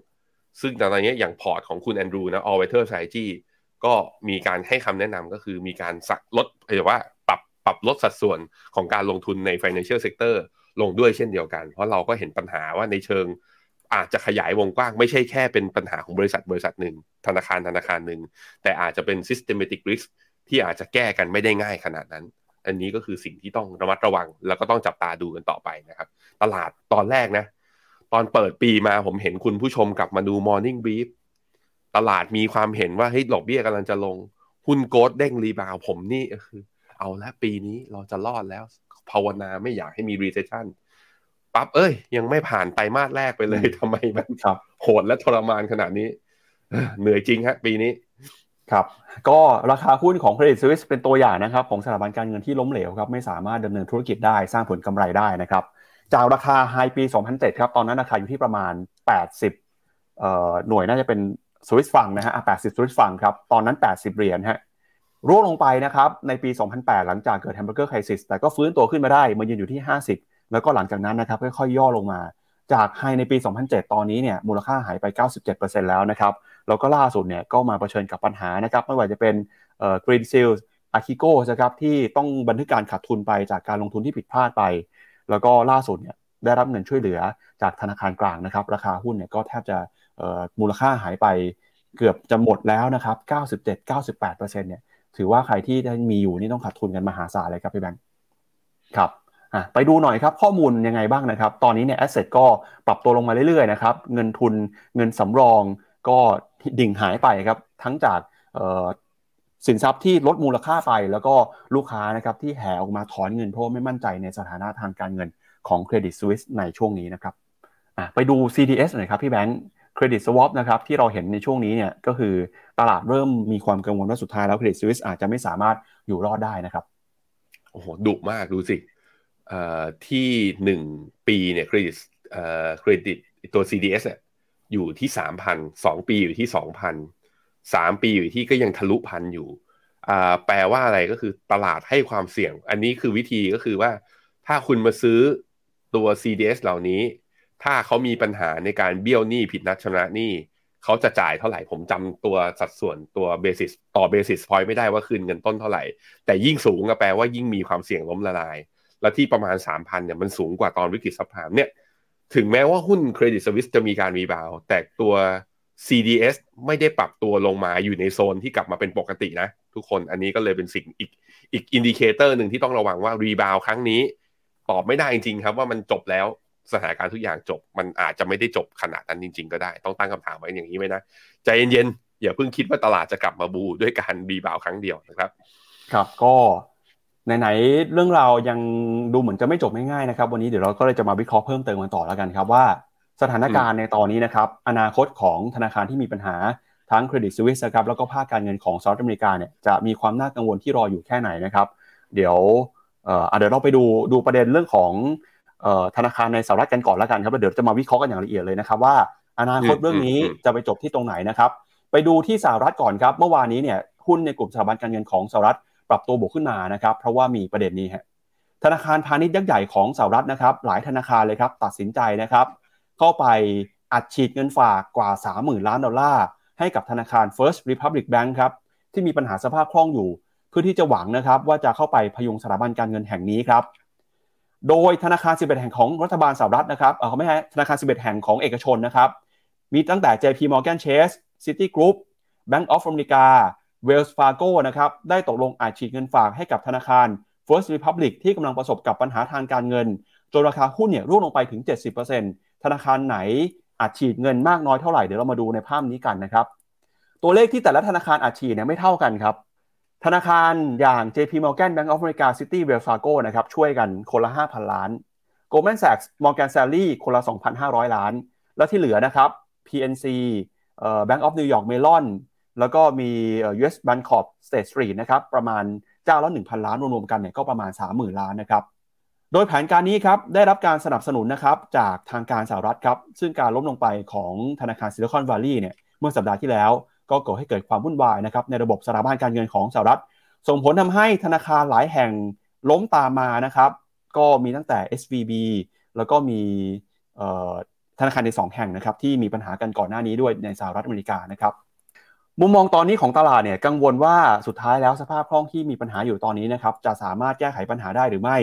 ซึ่งตอนนี้อย่างพอร์ตของคุณแอนดรูนะ all weather strategy ก็มีการให้คำแนะนำก็คือมีการลดหรือว่าปรับปรับลดสัดส่วนของการลงทุนใน financial sector ลงด้วยเช่นเดียวกันเพราะเราก็เห็นปัญหาว่าในเชิงอาจจะขยายวงกว้างไม่ใช่แค่เป็นปัญหาของบริษัทบริษัทหนึ่งธนาคารธนาคารหนึ่งแต่อาจจะเป็น systematic risk ที่อาจจะแก้กันไม่ได้ง่ายขนาดนั้นอันนี้ก็คือสิ่งที่ต้องระมัดระวังแล้วก็ต้องจับตาดูกันต่อไปนะครับตลาดตอนแรกนะตอนเปิดปีมาผมเห็นคุณผู้ชมกลับมาดู Morning Brief ตลาดมีความเห็นว่าเฮ้ยดอกเบี้ยกำลังจะลงหุ้นโกลด์เด้งรีบาวผมนี่คือเอาละปีนี้เราจะรอดแล้วภาวนาไม่อยากให้มี recession ปั๊บเอ้ยยังไม่ผ่านไตรมาสแรกไปเลยทำไมมันโหดและทรมานขนาดนี้เหนื่อยจริงฮะปีนี้ครับก็ราคาหุ้นของ Credit Suisse เป็นตัวอย่างนะครับของสถาบันการเงินที่ล้มเหลวครับไม่สามารถดำเนินธุรกิจได้สร้างผลกำไรได้นะครับจากราคาไฮปีสองพันเจ็ดครับตอนนั้นราคาอยู่ที่ประมาณแปดสิบเอ่อหน่วยน่าจะเป็นสวิสฟรังนะฮะแปดสิบสวิสฟรังครับตอนนั้นแปดสิบเหรียญฮะร่วงลงไปนะครับในปีสองพันแปดหลังจากเกิดแฮมเบอร์เกอร์ไครซิสแต่ก็ฟื้นตัวขึ้นมาได้มายืนอยู่ที่ห้าสิบแล้วก็หลังจากนั้นนะครับค่อยๆย่อลงมาจากไฮในปีสองพันเจ็ดตอนนี้เนี่ยมูลค่าหายไป เก้าสิบเจ็ดเปอร์เซ็นต์ แล้วนะครับแล้วก็ล่าสุดเนี่ยก็มาเผชิญกับปัญหานะครับไม่ว่าจะเป็นเอ่อ Green Seal Akiko นะครับที่ต้องบันทึกการขาดทุนไปจากการลงทุนที่ผิดพลาดไปแล้วก็ล่าสุดเนี่ยได้รับเงินช่วยเหลือจากธนาคารกลางนะครับราคาหุ้นเนี่ยก็แทบจะเอ่อมูลค่าหายไปเกือบจะหมดแล้วนะครับเก้าสิบเจ็ด เก้าสิบแปดเปอร์เซ็นต์ เนี่ยถือว่าใครที่มีอยู่นี่ต้องขาดทุนกันมหาศาลเลยครับพี่แบงค์ครับอ่ะไปดูหน่อยครับข้อมูลยังไงบ้างนะครับตอนนี้เนี่ยแอสเซทก็ปรับตัวลงมาเรื่อยๆนะครับเงินทุนเงินสำรองก็ดิ่งหายไปครับทั้งจากสินทรัพย์ที่ลดมูลค่าไปแล้วก็ลูกค้านะครับที่แห่ออกมาถอนเงินเพราะไม่มั่นใจในสถานะทางการเงินของ Credit Suisse ในช่วงนี้นะครับไปดู ซี ดี เอส หน่อยครับพี่แบงค์ Credit Swap นะครับที่เราเห็นในช่วงนี้เนี่ยก็คือตลาดเริ่มมีความกังวลว่าสุดท้ายแล้ว Credit Suisse อาจจะไม่สามารถอยู่รอดได้นะครับโอ้โหดุมากดูสิเอ่อที่หนึ่งปีเนี่ย Credit เอ่อ Credit ตัว ซี ดี เอส เนี่ยอยู่ที่ สามพัน สองปีอยู่ที่ สองพัน สามปีอยู่ที่ก็ยังทะลุพันอยู่อ่าแปลว่าอะไรก็คือตลาดให้ความเสี่ยงอันนี้คือวิธีก็คือว่าถ้าคุณมาซื้อตัว ซี ดี เอส เหล่านี้ถ้าเขามีปัญหาในการเบี้ยวหนี้ผิดนัดชำระหนี้เขาจะจ่ายเท่าไหร่ผมจำตัวสัดส่วนตัวเบสิสต่อเบสิสพอยต์ไม่ได้ว่าคืนเงินต้นเท่าไหร่แต่ยิ่งสูงก็แปลว่ายิ่งมีความเสี่ยงล้มละลายและที่ประมาณ สามพัน เนี่ยมันสูงกว่าตอนวิกฤตซับไพรม์เนี่ยถึงแม้ว่าหุ้น Credit Suisse จะมีการรีบาวด์แต่ตัว ซี ดี เอส ไม่ได้ปรับตัวลงมาอยู่ในโซนที่กลับมาเป็นปกตินะทุกคนอันนี้ก็เลยเป็นสิ่งอีกอีกอินดิเคเตอร์นึงที่ต้องระวังว่ารีบาวด์ครั้งนี้ตอบไม่ได้จริงๆครับว่ามันจบแล้วสถานการณ์ทุกอย่างจบมันอาจจะไม่ได้จบขนาดนั้นจริงๆก็ได้ต้องตั้งคำถามไว้อย่างนี้ไว้นะใจเย็นๆอย่าเพิ่งคิดว่าตลาดจะกลับมาบูด้วยการรีบาวด์ครั้งเดียวนะครับครับก็ไหนๆเรื่องราวยังดูเหมือนจะไม่จบง่ายๆนะครับวันนี้เดี๋ยวเราก็เลยจะมาวิเคราะห์เพิ่มเติมกันต่อแล้วกันครับว่าสถานการณ์ในตอนนี้นะครับอนาคตของธนาคารที่มีปัญหาทั้ง Credit Suisse ครับแล้วก็ภาคการเงินของสหรัฐอเมริกาเนี่ยจะมีความน่ากังวลที่รออยู่แค่ไหนนะครับเดี๋ยวเอ่อเดี๋ยวเราไปดูดูประเด็นเรื่องของเอ่อธนาคารในสหรัฐกันก่อนแล้วกันครับแล้วเดี๋ยวจะมาวิเคราะห์กันอย่างละเอียดเลยนะครับว่าอนาคตเรื่องนี้จะไปจบที่ตรงไหนนะครับไปดูที่สหรัฐก่อนครับเมื่อวานนี้เนี่ยหุ้นในกลุ่มสถาบันการเงินของสหรัฐปรับตัวบวกขึ้นมานะครับเพราะว่ามีประเด็นนี้ฮะธนาคารพาณิชย์ยักษ์ใหญ่ของสหรัฐนะครับหลายธนาคารเลยครับตัดสินใจนะครับเข้าไปอัดฉีดเงินฝากกว่า สามหมื่น ล้านดอลลาร์ให้กับธนาคาร First Republic Bank ครับที่มีปัญหาสภาพคล่องอยู่เพื่อที่จะหวังนะครับว่าจะเข้าไปพยุงสถาบันการเงินแห่งนี้ครับโดยธนาคารสิบเอ็ดแห่งของรัฐบาลสหรัฐนะครับเอ่อไม่ใช่ธนาคารสิบเอ็ดแห่งของเอกชนนะครับมีตั้งแต่ เจ พี Morgan Chase Citigroup Bank of America Wells Fargo นะครับได้ตกลงอัดฉีดเงินฝากให้กับธนาคาร First Republic ที่กำลังประสบกับปัญหาทางการเงินจนราคาหุ้นเนี่ยร่วงลงไปถึง เจ็ดสิบเปอร์เซ็นต์ ธนาคารไหนอัดฉีดเงินมากน้อยเท่าไหร่เดี๋ยวเรามาดูในภาพนี้กันนะครับตัวเลขที่แต่ละธนาคารอัดฉีดเนี่ยไม่เท่ากันครับธนาคารอย่าง เจ พี Morgan Bank of America City Wells Fargo นะครับช่วยกันคนละ ห้าพัน ล้าน Goldman Sachs Morgan Stanley คนละ สองพันห้าร้อย ล้านและที่เหลือนะครับ พี เอ็น ซี เอ่อ Bank of New York Mellonแล้วก็มี ยู เอส Bank Corp State Street นะครับประมาณเจ้าละ หนึ่งพัน ล้านรวมๆกันเนี่ยก็ประมาณ สามหมื่น ล้านนะครับโดยแผนการนี้ครับได้รับการสนับสนุนนะครับจากทางการสหรัฐครับซึ่งการล้มลงไปของธนาคาร Silicon Valley เนี่ยเมื่อสัปดาห์ที่แล้วก็ก่อให้เกิดความวุ่นวายนะครับในระบบสถาบันการเงินของสหรัฐส่งผลทำให้ธนาคารหลายแห่งล้มตามมานะครับก็มีตั้งแต่ เอส วี บี แล้วก็มีธนาคารในสองแห่งนะครับที่มีปัญหากันก่อนหน้านี้ด้วยในสหรัฐอเมริกานะครับมุมมองตอนนี้ของตลาดเนี่ยกังวลว่าสุดท้ายแล้วสภาพคล่องที่มีปัญหาอยู่ตอนนี้นะครับจะสามารถแก้ไขปัญหาได้หรือไม่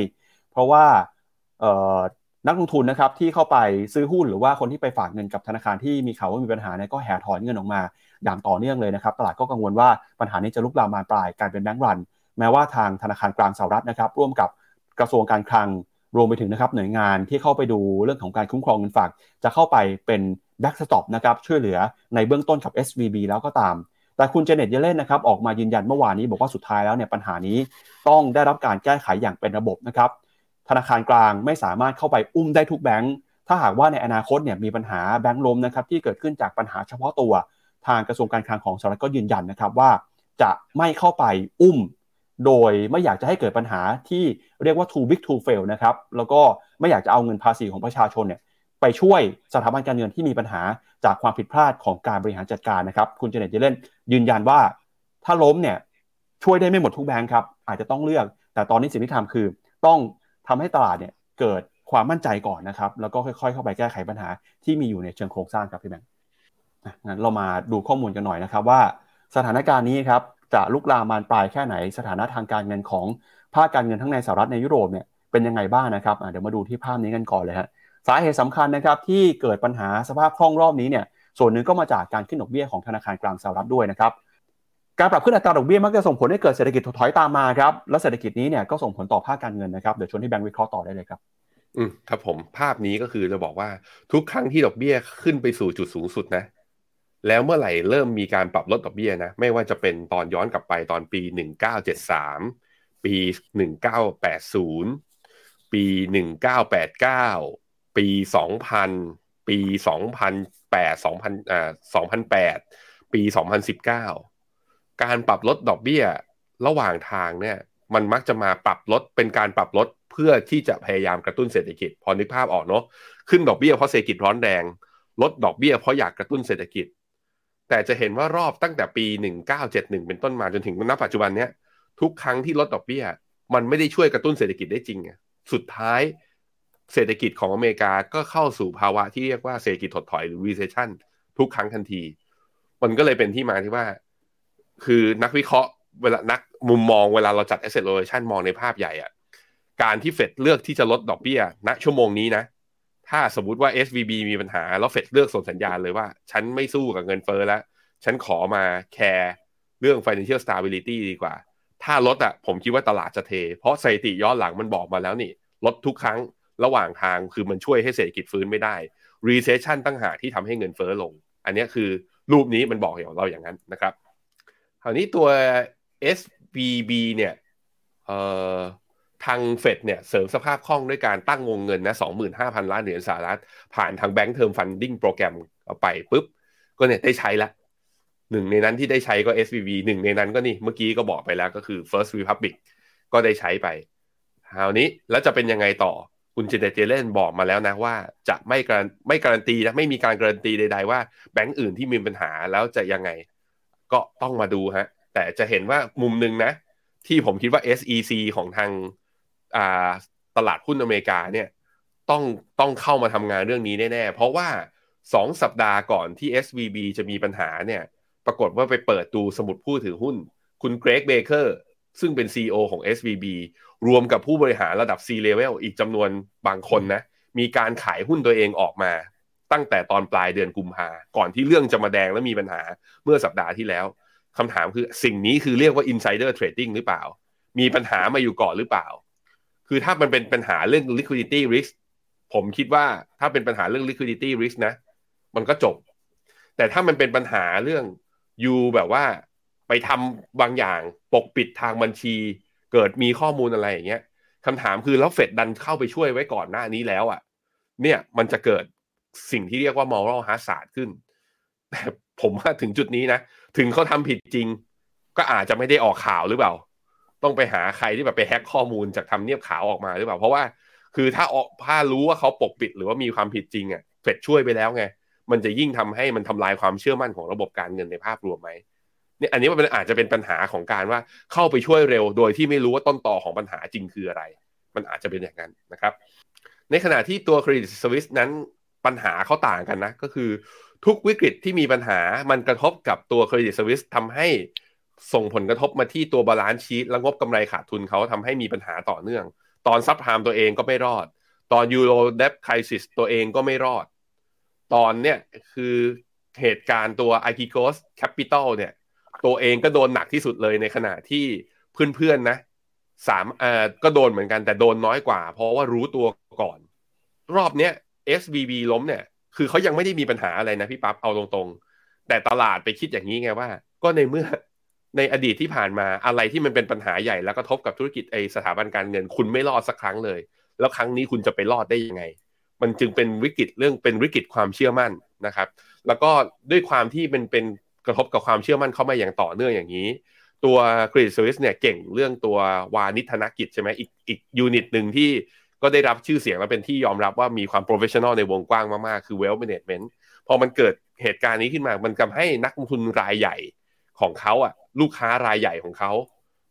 เพราะว่านักลงทุนนะครับที่เข้าไปซื้อหุ้นหรือว่าคนที่ไปฝากเงินกับธนาคารที่มีข่าวว่ามีปัญหาเนี่ยก็แห่ถอนเงินออกมาอย่างต่อเนื่องเลยนะครับตลาดก็กังวลว่าปัญหานี้จะลุกลามบานปลายกลายเป็นแบงก์รันแม้ว่าทางธนาคารกลางสหรัฐนะครับร่วมกับกระทรวงการคลังรวมไปถึงนะครับหน่วยงานที่เข้าไปดูเรื่องของการคุ้มครองเงินฝากจะเข้าไปเป็นแบ็กสต็อปนะครับช่วยเหลือในเบื้องต้นกับ เอส วี บี แล้วก็ตามแต่คุณเจเน็ตเยเลนนะครับออกมายืนยันเมื่อวานนี้บอกว่าสุดท้ายแล้วเนี่ยปัญหานี้ต้องได้รับการแก้ไขอย่างเป็นระบบนะครับธนาคารกลางไม่สามารถเข้าไปอุ้มได้ทุกแบงค์ถ้าหากว่าในอนาคตเนี่ยมีปัญหาแบงค์ล้มนะครับที่เกิดขึ้นจากปัญหาเฉพาะตัวทางกระทรวงการคลังของสหรัฐก็ยืนยันนะครับว่าจะไม่เข้าไปอุ้มโดยไม่อยากจะให้เกิดปัญหาที่เรียกว่า too big to fail นะครับแล้วก็ไม่อยากจะเอาเงินภาษีของประชาชนเนี่ยไปช่วยสถาบันการเงินที่มีปัญหาจากความผิดพลาดของการบริหารจัดการนะครับคุณเจเน็ตเยเลนยืนยันว่าถ้าล้มเนี่ยช่วยได้ไม่หมดทุกแบงค์ครับอาจจะต้องเลือกแต่ตอนนี้สิ่งที่ทำคือต้องทำให้ตลาดเนี่ยเกิดความมั่นใจก่อนนะครับแล้วก็ค่อยๆเข้าไปแก้ไขปัญหาที่มีอยู่ในเชิงโครงสร้างครับพี่แบงค์งั้นเรามาดูข้อมูลกันหน่อยนะครับว่าสถานการณ์นี้ครับจะลุกลามบานปลายแค่ไหนสถานะทางการเงินของภาคการเงินทั้งในสหรัฐในยุโรปเนี่ยเป็นยังไงบ้างนะครับเดี๋ยวมาดูที่ภาพนี้กันก่อนเลยฮะสาเหตุสำคัญนะครับที่เกิดปัญหาสภาพคล่องรอบนี้เนี่ยส่วนหนึ่งก็มาจากการขึ้นดอกเบี้ยของธนาคารกลางสหรัฐด้วยนะครับการปรับขึ้นอัตราดอกเบี้ยมักจะส่งผลให้เกิดเศรษฐกิจถดถอยตามมาครับและเศรษฐกิจนี้เนี่ยก็ส่งผลต่อภาคการเงินนะครับเดี๋ยวชวนให้แบงค์วิเคราะห์ต่อได้เลยครับอืมครับผมภาพนี้ก็คือจะบอกว่าทุกครั้งที่ดอกเบี้ยขึ้นไปสู่จุดสูงสุดนะแล้วเมื่อไหร่เริ่มมีการปรับลดดอกเบี้ยนะไม่ว่าจะเป็นตอนย้อนกลับไปตอนปีหนึ่งพันเก้าร้อยเจ็ดสิบสามปีหนึ่งพันเก้าร้อยแปดสิบปีหนึ่งพันเก้าร้อยแปดสิบเก้าปีสองพันปีสองพันแปด สองพันแปด อ่า สองพันแปด ปี สองพันสิบเก้า การปรับลดดอกเบี้ยระหว่างทางเนี่ยมันมักจะมาปรับลดเป็นการปรับลดเพื่อที่จะพยายามกระตุ้นเศรษฐกิจพอนึกภาพออกเนาะขึ้นดอกเบี้ยเพราะเศรษฐกิจร้อนแรงลดดอกเบี้ยเพราะอยากกระตุ้นเศรษฐกิจแต่จะเห็นว่ารอบตั้งแต่ปีหนึ่งพันเก้าร้อยเจ็ดสิบเอ็ดเป็นต้นมาจนถึงณปัจจุบันเนี้ยทุกครั้งที่ลดดอกเบี้ยมันไม่ได้ช่วยกระตุ้นเศรษฐกิจได้จริงสุดท้ายเศรษฐกิจของอเมริกาก็เข้าสู่ภาวะที่เรียกว่าเศรษฐกิจถดถอยหรือ recession ทุกครั้งทันทีมันก็เลยเป็นที่มาที่ว่าคือนักวิเคราะห์เวลานักมุมมองเวลาเราจัด asset allocation มองในภาพใหญ่อะการที่เฟดเลือกที่จะลดดอกเบี้ยณชั่วโมงนี้นะถ้าสมมุติว่า เอส วี บี มีปัญหาแล้วเฟดเลือกส่งสัญญาณเลยว่าฉันไม่สู้กับเงินเฟ้อแล้วฉันขอมาแคร์เรื่อง financial stability ดีกว่าถ้าลดอ่ะผมคิดว่าตลาดจะเทเพราะสถิติย้อนหลังมันบอกมาแล้วนี่ลดทุกครั้งระหว่างทางคือมันช่วยให้เศรษฐกิจฟื้นไม่ได้ recession ตั้งหากที่ทำให้เงินเฟ้อลงอันนี้คือรูปนี้มันบอกอย่างเราอย่างนั้นนะครับคราวนี้ตัว เอส วี บี เนี่ยเอ่อทางเฟดเนี่ยเสริมสภาพคล่องด้วยการตั้งวงเงินนะ สองหมื่นห้าพัน ล้านเหรียญสหรัฐผ่านทาง Bank Term Funding Program เอาไปปุ๊บก็เนี่ยได้ใช้ละหนึ่งในนั้นที่ได้ใช้ก็ เอส วี บี หนึ่งในนั้นก็นี่เมื่อกี้ก็บอกไปแล้วก็คือ First Republic ก็ได้ใช้ไปคราวนี้แล้วจะเป็นยังไงต่อคุณเจเจเลนบอกมาแล้วนะว่าจะไม่การไม่การันตีนะไม่มีการการันตีใดๆว่าแบงก์อื่นที่มีปัญหาแล้วจะยังไงก็ต้องมาดูฮะแต่จะเห็นว่ามุมนึงนะที่ผมคิดว่า เอส อี ซี ของทางอ่าตลาดหุ้นอเมริกาเนี่ยต้องต้องเข้ามาทำงานเรื่องนี้แน่ๆเพราะว่าสองสัปดาห์ก่อนที่ เอส วี บี จะมีปัญหาเนี่ยปรากฏว่าไปเปิดดูสมุดผู้ถือหุ้นคุณเกรกเบเกอร์ซึ่งเป็น ซี อี โอ ของ เอส วี บี รวมกับผู้บริหารระดับ C-Level อีกจำนวนบางคนนะมีการขายหุ้นตัวเองออกมาตั้งแต่ตอนปลายเดือนกุมภาก่อนที่เรื่องจะมาแดงและมีปัญหาเมื่อสัปดาห์ที่แล้วคำถามคือสิ่งนี้คือเรียกว่า insider trading หรือเปล่ามีปัญหามาอยู่ก่อนหรือเปล่าคือถ้ามันเป็นปัญหาเรื่อง liquidity risk ผมคิดว่าถ้าเป็นปัญหาเรื่อง liquidity risk นะมันก็จบแต่ถ้ามันเป็นปัญหาเรื่องอยู่แบบว่าไปทำบางอย่างปกปิดทางบัญชีเกิดมีข้อมูลอะไรอย่างเงี้ยคำถามคือแล้วเฟดดันเข้าไปช่วยไว้ก่อนหน้านี้แล้วอ่ะเนี่ยมันจะเกิดสิ่งที่เรียกว่า moral hazard ขึ้นแต่ผมว่าถึงจุดนี้นะถึงเขาทำผิดจริงก็อาจจะไม่ได้ออกข่าวหรือเปล่าต้องไปหาใครที่แบบไปแฮ็กข้อมูลจากทำเนียบขาวออกมาหรือเปล่าเพราะว่าคือถ้าออกถ้ารู้ว่าเขาปกปิดหรือว่ามีความผิดจริงอ่ะเฟดช่วยไปแล้วไงมันจะยิ่งทำให้มันทำลายความเชื่อมั่นของระบบการเงินในภาพรวมไหมเนี่ยอันนี้มันอาจจะเป็นปัญหาของการว่าเข้าไปช่วยเร็วโดยที่ไม่รู้ว่าต้นตอของปัญหาจริงคืออะไรมันอาจจะเป็นอย่างนั้นนะครับในขณะที่ตัว Credit Suisse นั้นปัญหาเขาต่างกันนะก็คือทุกวิกฤตที่มีปัญหามันกระทบกับตัว Credit Suisse ทำให้ส่งผลกระทบมาที่ตัว Balance Sheet และงบกำไรขาดทุนเขาทำให้มีปัญหาต่อเนื่องตอนซับไพรม์ตัวเองก็ไม่รอดตอน Euro Debt Crisis ตัวเองก็ไม่รอดตอนเนี่ยคือเหตุการณ์ตัว Archegos Capital เนี่ยตัวเองก็โดนหนักที่สุดเลยในขณะที่เพื่อนๆนะสามเอ่อก็โดนเหมือนกันแต่โดนน้อยกว่าเพราะว่ารู้ตัวก่อนรอบเนี้ย เอส วี บี ล้มเนี่ยคือเขายังไม่ได้มีปัญหาอะไรนะพี่ปั๊บเอาตรงๆแต่ตลาดไปคิดอย่างนี้ไงว่าก็ในเมื่อในอดีตที่ผ่านมาอะไรที่มันเป็นปัญหาใหญ่แล้วก็ทบกับธุรกิจไอสถาบันการเงินคุณไม่รอดสักครั้งเลยแล้วครั้งนี้คุณจะไปรอดได้ยังไงมันจึงเป็นวิกฤตเรื่องเป็นวิกฤตความเชื่อมั่นนะครับแล้วก็ด้วยความที่มันเป็นกระทบกับความเชื่อมั่นเข้ามาอย่างต่อเนื่องอย่างนี้ตัว Credit Suisse เนี่ยเก่งเรื่องตัววานิธนกิจใช่ไหมอีกอีกยูนิตนึงที่ก็ได้รับชื่อเสียงและเป็นที่ยอมรับว่ามีความโปรเฟสชันนอลในวงกว้างมากๆคือ Wealth Management พอมันเกิดเหตุการณ์นี้ขึ้นมามันทำให้นักลงทุนรายใหญ่ของเขาอ่ะลูกค้ารายใหญ่ของเขา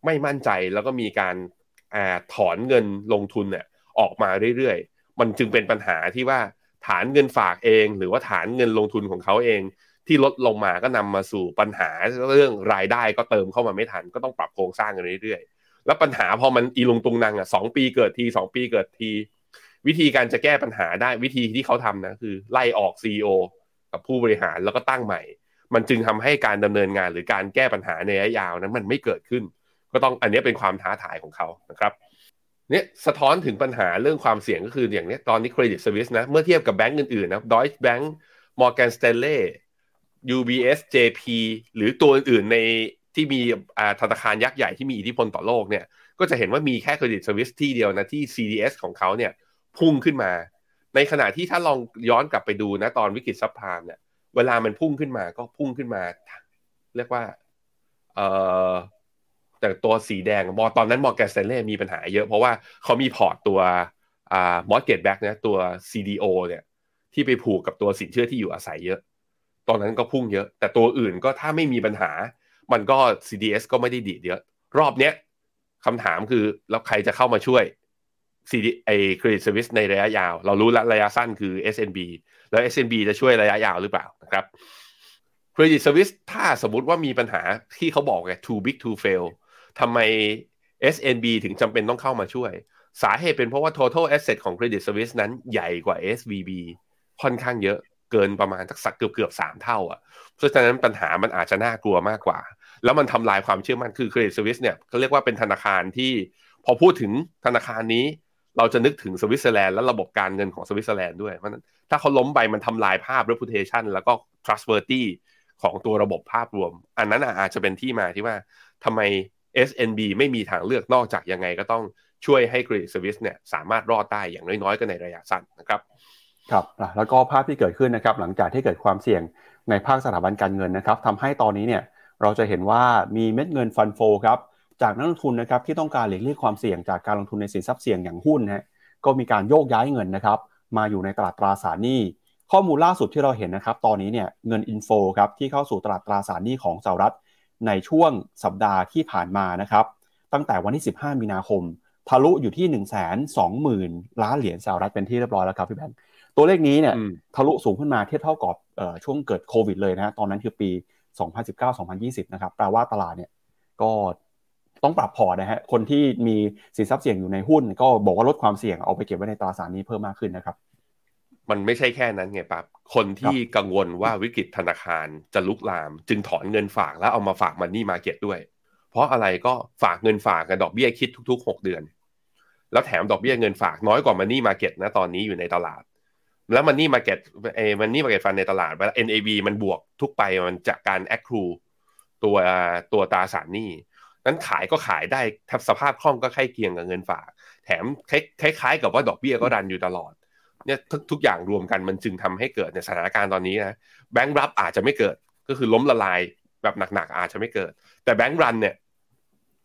ไม่มั่นใจแล้วก็มีการอ่าถอนเงินลงทุนเนี่ยออกมาเรื่อยๆมันจึงเป็นปัญหาที่ว่าฐานเงินฝากเองหรือว่าฐานเงินลงทุนของเขาเองที่ลดลงมาก็นำมาสู่ปัญหาเรื่องรายได้ก็เติมเข้ามาไม่ทันก็ต้องปรับโครงสร้างกันเรื่อยๆแล้วปัญหาพอมันอีลงตุงนังอ่ะสองปีเกิดทีสองปีเกิดทีวิธีการจะแก้ปัญหาได้วิธีที่เขาทำนะคือไล่ออก ซี อี โอ กับผู้บริหารแล้วก็ตั้งใหม่มันจึงทำให้การดำเนินงานหรือการแก้ปัญหาในระยะยาวนั้นมันไม่เกิดขึ้นก็ต้องอันนี้เป็นความท้าทายของเขานะครับเนี่ยสะท้อนถึงปัญหาเรื่องความเสี่ยงก็คืออย่างนี้ตอนนี้ Credit Suisse นะเมื่อเทียบกับแบงก์อื่นๆนะ Deutsche Bank Morgan Stanley ยู บี เอส เจ พี หรือตัวอื่นๆในที่มีธนาคารยักษ์ใหญ่ที่มีอิทธิพลต่อโลกเนี่ยก็จะเห็นว่ามีแค่ Credit Suisse ที่เดียวนะที่ ซี ดี เอส ของเขาเนี่ยพุ่งขึ้นมาในขณะที่ถ้าลองย้อนกลับไปดูนะตอนวิกฤตซับไพรม์เนี่ย เวลามันพุ่งขึ้นมาก็พุ่งขึ้นมาเรียกว่าเอ่อแต่ตัวสีแดงมอตอนนั้นมอร์แกนสแตนเลย์มีปัญหาเยอะเพราะว่าเขามีพอร์ตตัวอ่ามอร์เกจแบ็กนะตัว ซี ดี โอ เนี่ยที่ไปผูกกับตัวสินเชื่อที่อยู่อาศัยเยอะตอนนั้นก็พุ่งเยอะแต่ตัวอื่นก็ถ้าไม่มีปัญหามันก็ ซี ดี เอส ก็ไม่ได้ดีดเยอะรอบเนี้ยคำถามคือแล้วใครจะเข้ามาช่วย ซี ดี ไอ้ Credit Service ในระยะยาวเรารู้ละระยะสั้นคือ เอส เอ็น บี แล้ว เอส เอ็น บี จะช่วยระยะยาวหรือเปล่านะครับ Credit Service ถ้าสมมุติว่ามีปัญหาที่เขาบอกไง too big to fail ทำไม เอส เอ็น บี ถึงจำเป็นต้องเข้ามาช่วยสาเหตุเป็นเพราะว่า total asset ของ Credit Service นั้นใหญ่กว่า เอส วี บี ค่อนข้างเยอะเกินประมาณสักเกือบๆสามเท่าอ่ะเพราะฉะนั้นปัญหามันอาจจะน่ากลัวมากกว่าแล้วมันทำลายความเชื่อมั่นคือ Credit Suisse เนี่ยเขาเรียกว่าเป็นธนาคารที่พอพูดถึงธนาคารนี้เราจะนึกถึงสวิตเซอร์แลนด์และระบบการเงินของสวิตเซอร์แลนด์ด้วยเพราะฉะนั้นถ้าเขาล้มไปมันทำลายภาพ reputation แล้วก็ trustworthy ของตัวระบบภาพรวมอันนั้นอาจจะเป็นที่มาที่ว่าทำไม เอส เอ็น บี ไม่มีทางเลือกนอกจากยังไงก็ต้องช่วยให้ Credit Suisse เนี่ยสามารถรอดได้อย่างน้อยๆก็ในระยะสั้นนะครับครับแล้วก็ภาพที่เกิดขึ้นนะครับหลังจากที่เกิดความเสี่ยงในภาคสถาบันการเงินนะครับทำให้ตอนนี้เนี่ยเราจะเห็นว่ามีเม็ดเงินฟันโฟครับจากนักลงทุนนะครับที่ต้องการหลีกเลี่ยงความเสี่ยงจากการลงทุนในสินทรัพย์เสี่ยงอย่างหุ้นฮะก็มีการโยกย้ายเงินนะครับมาอยู่ในตลาดตราสารหนี้ข้อมูลล่าสุดที่เราเห็นนะครับตอนนี้เนี่ยเงินอินโฟครับที่เข้าสู่ตลาดตราสารหนี้ของสหรัฐในช่วงสัปดาห์ที่ผ่านมานะครับตั้งแต่วันที่สิบห้ามีนาคมทะลุอยู่ที่ หนึ่งแสนสองหมื่น ล้านเหรียญสหรัฐเป็นที่เรียบร้อยแล้วครับพี่แบงค์ตัวเลขนี้เนี่ยทะลุสูงขึ้นมาเทียบเท่ากับช่วงเกิดโควิดเลยนะตอนนั้นคือปีสองพันสิบเก้า สองพันยี่สิบนะครับแปลว่าตลาดเนี่ยก็ต้องปรับพอร์ตนะฮะคนที่มีสินทรัพย์เสี่ยงอยู่ในหุ้นก็บอกว่าลดความเสี่ยงเอาไปเก็บไว้ในตราสารนี้เพิ่มมากขึ้นนะครับมันไม่ใช่แค่นั้นไงปั๊บคนที่กังวลว่าวิกฤตธนาคารจะลุกลามจึงถอนเงินฝากแล้วเอามาฝากมันนี่มาเก็ตด้วยเพราะอะไรก็ฝากเงินฝากกับดอกเบี้ยคิดทุกๆหกเดือนแล้วแถมดอกเบี้ยเงินฝากน้อยกว่ามันนี่มาเก็ตนะตอนนี้อยู่ในตลาดแล้วมันนี่มาเก็ตไอ้มันนี่มาเก็ตฟันในตลาดเวลา เอ็น เอ วี มันบวกทุกไปมันจากการ accrue ตัวตัวตราสารหนี้นั้นขายก็ขายได้ทับสภาพคล่องก็ใกล้เคียงกับเงินฝากแถมคล้ายๆกับว่าดอกเบี้ยก็รันอยู่ตลอดเนี่ยทุกทุกอย่างรวมกันมันจึงทำให้เกิดในสถานการณ์ตอนนี้นะแบงก์รับอาจจะไม่เกิดก็คือล้มละลายแบบหนักๆอาจจะไม่เกิดแต่แบงก์รันเนี่ย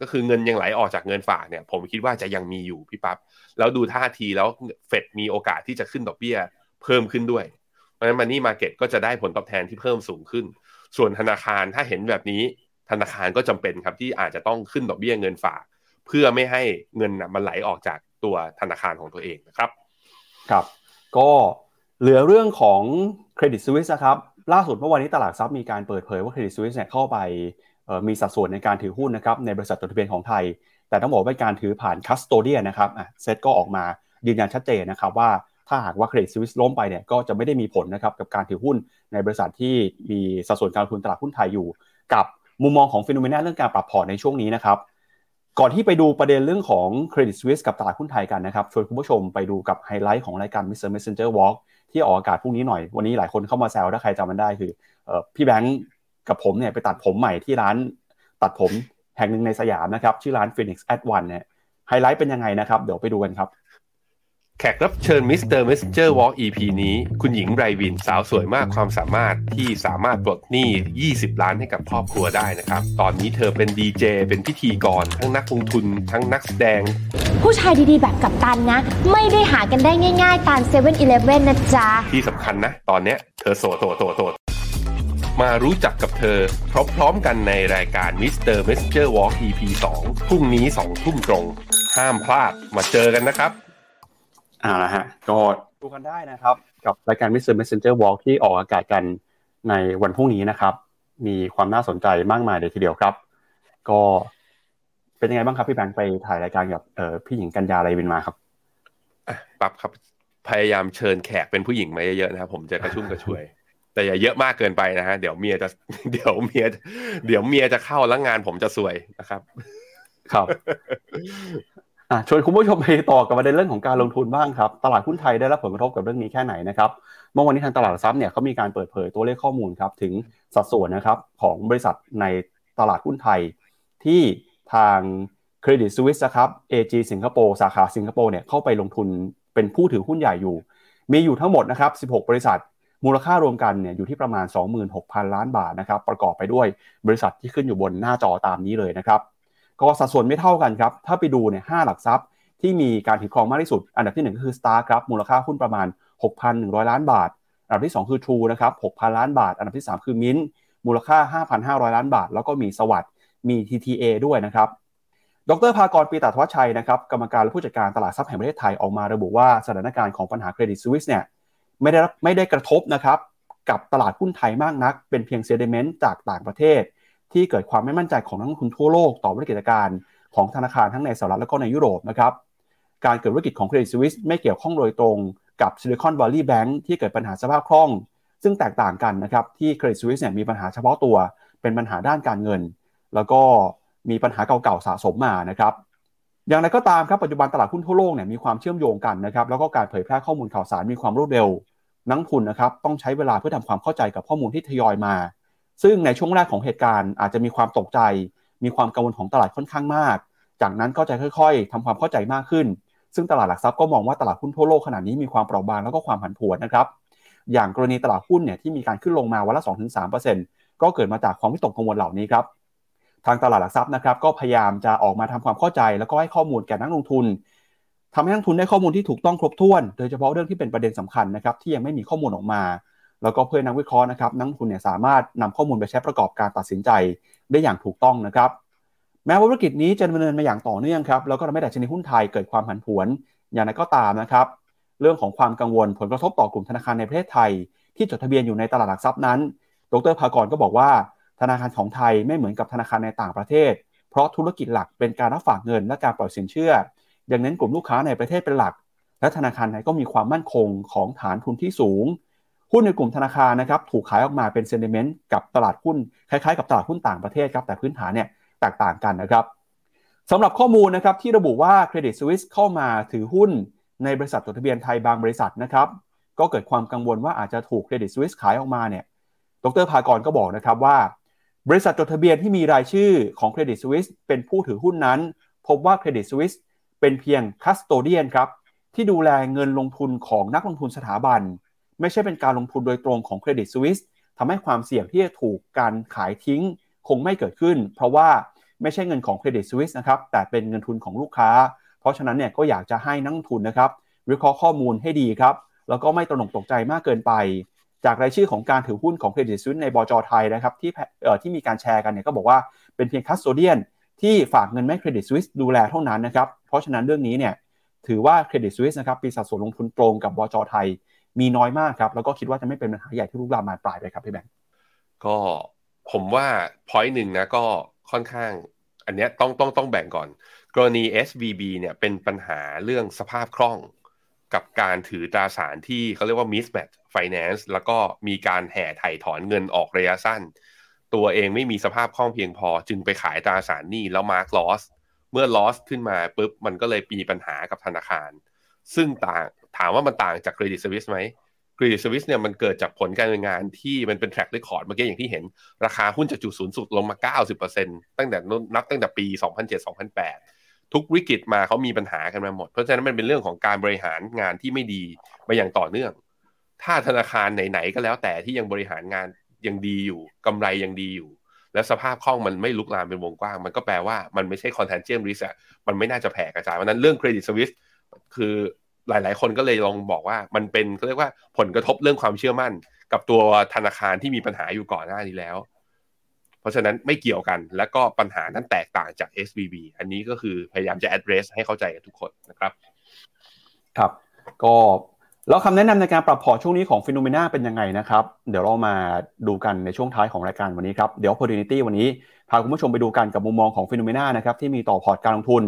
ก็คือเงินยังไหลออกจากเงินฝากเนี่ยผมคิดว่าจะยังมีอยู่พี่ปั๊บแล้วดูท่าทีแล้วเฟดมีโอกาสที่จะขึ้นดอกเบี้ยเพิ่มขึ้นด้วยเพราะฉะนั้น Money Market ก็จะได้ผลตอบแทนที่เพิ่มสูงขึ้นส่วนธนาคารถ้าเห็นแบบนี้ธนาคารก็จำเป็นครับที่อาจจะต้องขึ้นดอกเบี้ยเงินฝากเพื่อไม่ให้เงินมันไหลออกจากตัวธนาคารของตัวเองนะครับครับก็เหลือเรื่องของ Credit Suisse นะครับล่าสุดเมื่อวานนี้ตลาดทรัพย์มีการเปิดเผยว่า Credit Suisse เนี่ยเข้าไปมีสัดส่วนในการถือหุ้นนะครับในบริษัทจดทะเบียนของไทยแต่ต้องบอกว่าเป็นการถือผ่าน Custodian นะครับอ่ะเซตก็ออกมายืนยันชัดเจนนะครับว่าถ้าหากว่า Credit Suisse ล้มไปเนี่ยก็จะไม่ได้มีผลนะครับกับการถือหุ้นในบริษัทที่มีสัดส่วนการลงทุนตลาดหุ้นไทยอยู่กับมุมมองของฟีโนเมนาเรื่องการปรับพอร์ตในช่วงนี้นะครับก่อนที่ไปดูประเด็นเรื่องของ Credit Suisse กับตลาดหุ้นไทยกันนะครับชวนคุณผู้ชมไปดูกับไฮไลท์ของรายการ มิสเตอร์ Messenger Walk ที่ออกอากาศพรุ่งนี้หน่อยวันนี้หลายคนเข้ามาแซวถ้าใครจำมันได้คือเอ่อพี่แบงค์กับผมเนี่ยไปตัดผมใหม่ที่ร้านตัดผมแห่งหนึ่งในสยามนะครับชื่อร้าน Phoenix at วันเนี่ยไฮไลท์เป็นยังไงนะครับเดี๋ยวไปดูกันครับแขกรับเชิญ มิสเตอร์ Messenger Walk อี พี นี้คุณหญิงไบรวินสาวสวยมากความสามารถที่สามารถปลดหนี้ยี่สิบล้านให้กับครอบครัวได้นะครับตอนนี้เธอเป็นดีเจเป็นพิธีกรทั้งนักลงทุนทั้งนักแสดงผู้ชายดีๆแบบกัปตันนะไม่ได้หากันได้ง่ายๆตาม เซเว่น-Eleven นะจ๊ะที่สำคัญนะตอนเนี้ยเธอโสดๆๆๆมารู้จักกับเธอพร้อมๆกันในรายการ มิสเตอร์ Messenger Walk อี พี สองพรุ่งนี้ สอง ทุ่มตรงห้ามพลาดมาเจอกันนะครับอ่านะฮะก็ดูกันได้นะครับกับรายการ มิสเตอร์ Messenger Walk ที่ออกอากาศกันในวันพรุ่งนี้นะครับมีความน่าสนใจมากมายเลยทีเดียวครับก็เป็นยังไงบ้างครับพี่แบงค์ไปถ่ายรายการกับเอ่อพี่หญิงกัญญาไลวินมาครับอ่ะปั๊บครับพยายามเชิญแขกเป็นผู้หญิงมาเยอะๆนะครับผมจะกระชุ่มกระชวยแต่อย่าเยอะมากเกินไปนะฮะเดี๋ยวเมียจะเดี๋ยวเมียเดี๋ยวเมียจะเข้าแล้วงานผมจะซวยนะครับครับอ่ะชวนคุณผู้ชมไปต่อกับประเด็นเรื่องของการลงทุนบ้างครับตลาดหุ้นไทยได้รับผลกระทบกับเรื่องนี้แค่ไหนนะครับเมื่อวันนี้ทางตลาดหลักทรัพย์เนี่ยเขามีการเปิดเผยตัวเลขข้อมูลครับถึงสัดส่วนนะครับของบริษัทในตลาดหุ้นไทยที่ทาง Credit Suisse ครับ เอ จี สิงคโปร์สาขาสิงคโปร์เนี่ยเข้าไปลงทุนเป็นผู้ถือหุ้นใหญ่อยู่มีอยู่ทั้งหมดนะครับสิบหกบริษัท มูลค่ารวมกันเนี่ยอยู่ที่ประมาณ สองหมื่นหกพันล้านบาทนะครับประกอบไปด้วยบริษัทที่ขึ้นอยู่บนหน้าจอตามนี้เลยนะครับก็สัดส่วนไม่เท่ากันครับถ้าไปดูเนี่ยห้าหลักทรัพย์ที่มีการถือครองมากที่สุดอันดับที่หนึ่งก็คือ Star ครับมูลค่าหุ้นประมาณ หกพันหนึ่งร้อยล้านบาทอันดับที่สองคือ True นะครับ หกพันล้านบาทอันดับที่สามคือ Mint มูลค่า ห้าพันห้าร้อยล้านบาทแล้วก็มีสวัสดิ์มี ที ที เอ ด้วยนะครับดร.ภากร ปีตะธวัชชัยนะครับกรรมการและผู้จัดการตลาดทรัพย์แห่งประเทศไทยออกมาระบุว่าสถานการณ์ของปัญหาเครดิตสวิสเนี่ยไม่ได้ไม่ได้กระทบนะครับกับตลาดหุ้นไทยมากนักเป็นเพียงเซนติเมนต์จากต่างประเทศที่เกิดความไม่มั่นใจของนักลงทุนทั่วโลกต่อวิกฤตการณ์ของธนาคารทั้งในสหรัฐและก็ในยุโรปนะครับการเกิดวิกฤตของเครดิตสวิสไม่เกี่ยวข้องโดยตรงกับ Silicon Valley Bank ที่เกิดปัญหาสภาพคล่องซึ่งแตกต่างกันนะครับที่เครดิตสวิสเนี่ยมีปัญหาเฉพาะตัวเป็นปัญหาด้านการเงินแล้วก็มีปัญหาเก่าๆสะสมมานะครับอย่างไรก็ตามครับปัจจุบันตลาดหุ้นทั่วโลกเนี่ยมีความเชื่อมโยงกันนะครับแล้วก็การเผยแพร่ข้อมูลข่าวสารมีความรวดเร็วนักทุนนะครับต้องใช้เวลาเพื่อทำความเข้าใจกับข้อมูลที่ทยอยมาซึ่งในช่วงแรกของเหตุการณ์อาจจะมีความตกใจมีความกังวลของตลาดค่อนข้างมากจากนั้นก็จะค่อยๆทำความเข้าใจมากขึ้นซึ่งตลาดหลักทรัพย์ก็มองว่าตลาดหุ้นทั่วโลกขณะนี้มีความเปราะบางแล้วก็ความผันผวนนะครับอย่างกรณีตลาดหุ้นเนี่ยที่มีการขึ้นลงมาวันละ สองถึงสามเปอร์เซ็นต์ ก็เกิดมาจากความวิตกกังวลเหล่านี้ครับทางตลาดหลักทรัพย์นะครับก็พยายามจะออกมาทำความเข้าใจแล้วก็ให้ข้อมูลแก่นักลงทุนทำให้นักลงทุนได้ข้อมูลที่ถูกต้องครบถ้วนโดยเฉพาะเรื่องที่เป็นประเด็นสำคัญนะครับที่ยังไม่มีข้อมูลออกมาแล้วก็เพื่อนักวิเคราะห์นะครับนักลงทุนเนี่ยสามารถนำข้อมูลไปใช้ประกอบการตัดสินใจได้อย่างถูกต้องนะครับแม้ว่าธุรกิจนี้จะดำเนินมาอย่างต่อเนื่องครับแล้วก็ทำให้ดัชนีหุ้นไทยเกิดความผันผวนอย่างไรก็ตามนะครับเรื่องของความกังวลผลกระทบต่อกลุ่มธนาคารในประเทศไทยที่จดทะเบียนอยู่ในตลาดหลักทรัพย์นั้นดร.ภากรก็บอกว่าธนาคารของไทยไม่เหมือนกับธนาคารในต่างประเทศเพราะธุรกิจหลักเป็นการรับฝากเงินและการปล่อยสินเชื่ออย่างนั้นกลุ่มลูกค้าในประเทศเป็นหลักและธนาคารไทยก็มีความมั่นคงของฐานทุนที่สูงหุ้นในกลุ่มธนาคารนะครับถูกขายออกมาเป็นเซนติเมนต์กับตลาดหุ้นคล้ายๆกับตลาดหุ้นต่างประเทศครับแต่พื้นฐานเนี่ยแตกต่างกันนะครับสำหรับข้อมูลนะครับที่ระบุว่า Credit Suisse เข้ามาถือหุ้นในบริษัทจดทะเบียนไทยบางบริษัทนะครับก็เกิดความกังวลว่าอาจจะถูก Credit Suisse ขายออกมาเนี่ยดร.ภากรก็บอกนะครับว่าบริษัทจดทะเบียนที่มีรายชื่อของ Credit Suisse เป็นผู้ถือหุ้นนั้นพบว่า Credit Suisse เป็นเพียง Custodian ครับที่ดูแลเงินลงทุนของนักลงทุนสถาบันไม่ใช่เป็นการลงทุนโดยตรงของ Credit Suisse ทำให้ความเสี่ยงที่จะถูกการขายทิ้งคงไม่เกิดขึ้นเพราะว่าไม่ใช่เงินของ Credit Suisse นะครับแต่เป็นเงินทุนของลูกค้าเพราะฉะนั้นเนี่ยก็อยากจะให้นักลงทุนนะครับวิเคราะห์ข้อมูลให้ดีครับแล้วก็ไม่ตระหนกตกใจมากเกินไปจากรายชื่อของการถือหุ้นของ Credit Suisse ในบจ.ไทยนะครับที่เอ่อที่มีการแชร์กันเนี่ยก็บอกว่าเป็นเพียง Custodian ที่ฝากเงินให้ Credit Suisse ดูแลเท่านั้นนะครับเพราะฉะนั้นเรื่องนี้เนี่ยถือว่า Credit Suisse นะครับมีสัดส่วนลงทุนตรงกับบจ.ไทยมีน้อยมากครับแล้วก็คิดว่าจะไม่เป็นปัญหาใหญ่ที่ลุกลามมาปลายไปครับพี่แบงค์ก็ผมว่า point หนึ่งนะก็ค่อนข้างอันเนี้ยต้องต้องต้องแบ่งก่อนกรณี เอส วี บี เนี่ยเป็นปัญหาเรื่องสภาพคล่องกับการถือตราสารที่เขาเรียกว่า mismatch finance แล้วก็มีการแห่ไถ่ถอนเงินออกระยะสั้นตัวเองไม่มีสภาพคล่องเพียงพอจึงไปขายตราสารหนี้แล้ว mark loss เมื่อ loss ขึ้นมาปุ๊บมันก็เลยมีปัญหากับธนาคารซึ่งต่างถามว่ามันต่างจาก Credit Suisse ไหม Credit Suisse เนี่ยมันเกิดจากผลการดำเนินงานที่มันเป็น track record เมื่อกี้อย่างที่เห็นราคาหุ้นจากจุดสูงสุดลงมา เก้าสิบเปอร์เซ็นต์ ตั้งแต่นับตั้งแต่ปี สองพันเจ็ด สองพันแปด ทุกวิกฤตมาเขามีปัญหากันมาหมดเพราะฉะนั้นมันเป็นเรื่องของการบริหารงานที่ไม่ดีมาอย่างต่อเนื่องถ้าธนาคารไหนๆก็แล้วแต่ที่ยังบริหารงานยังดีอยู่กำไรยังดีอยู่และสภาพคล่องมันไม่ลุกลามเป็นวงกว้างมันก็แปลว่ามันไม่ใช่ contagion risk อ่ะมันไม่น่าจะแผ่กระจายเพราะฉะนั้นเรื่อง Credit Suisse คือหลายๆคนก็เลยลองบอกว่ามันเป็นเขาเรียกว่าผลกระทบเรื่องความเชื่อมั่นกับตัวธนาคารที่มีปัญหาอยู่ก่อนหน้านี้แล้วเพราะฉะนั้นไม่เกี่ยวกันแล้วก็ปัญหานั้นแตกต่างจาก เอส วี บี อันนี้ก็คือพยายามจะ address ให้เข้าใจกันทุกคนนะครับครับก็แล้วคำแนะนำในการปรับพอร์ตช่วงนี้ของ Phenomena เป็นยังไงนะครับเดี๋ยวเรามาดูกันในช่วงท้ายของรายการวันนี้ครับเดี๋ยว Opportunity วันนี้พาคุณผู้ชมไปดูกันกับมุมมองของ Phenomena นะครับที่มีต่อพอร์ตการลงทุน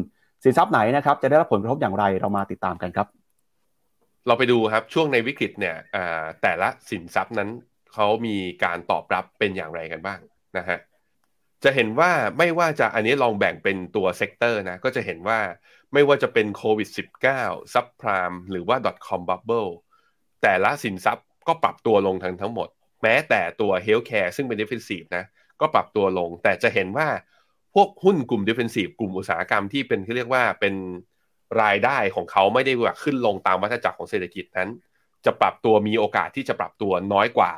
สินทรัพย์ไหนนะครับจะได้รับผลกระทบอย่างไรเรามาติดตามกันครับเราไปดูครับช่วงในวิกฤตเนี่ยแต่ละสินทรัพย์นั้นเขามีการตอบรับเป็นอย่างไรกันบ้างนะฮะจะเห็นว่าไม่ว่าจะอันนี้ลองแบ่งเป็นตัวเซกเตอร์นะก็จะเห็นว่าไม่ว่าจะเป็นโควิด สิบเก้า ซับไพรม์หรือว่า .com bubble แต่ละสินทรัพย์ก็ปรับตัวลงทั้งทั้งหมดแม้แต่ตัวเฮลท์แคร์ซึ่งเป็นดิเฟนซีฟนะก็ปรับตัวลงแต่จะเห็นว่าพวกหุ้นกลุ่มดิเฟนซีฟกลุ่มอุตสาหกรรมที่เป็นที่เรียกว่าเป็นรายได้ของเขาไม่ได้ว่าขึ้นลงตามวัฏจักรของเศรษฐกิจนั้น จะปรับตัวมีโอกาสที่จะปรับตัวน้อยกว่า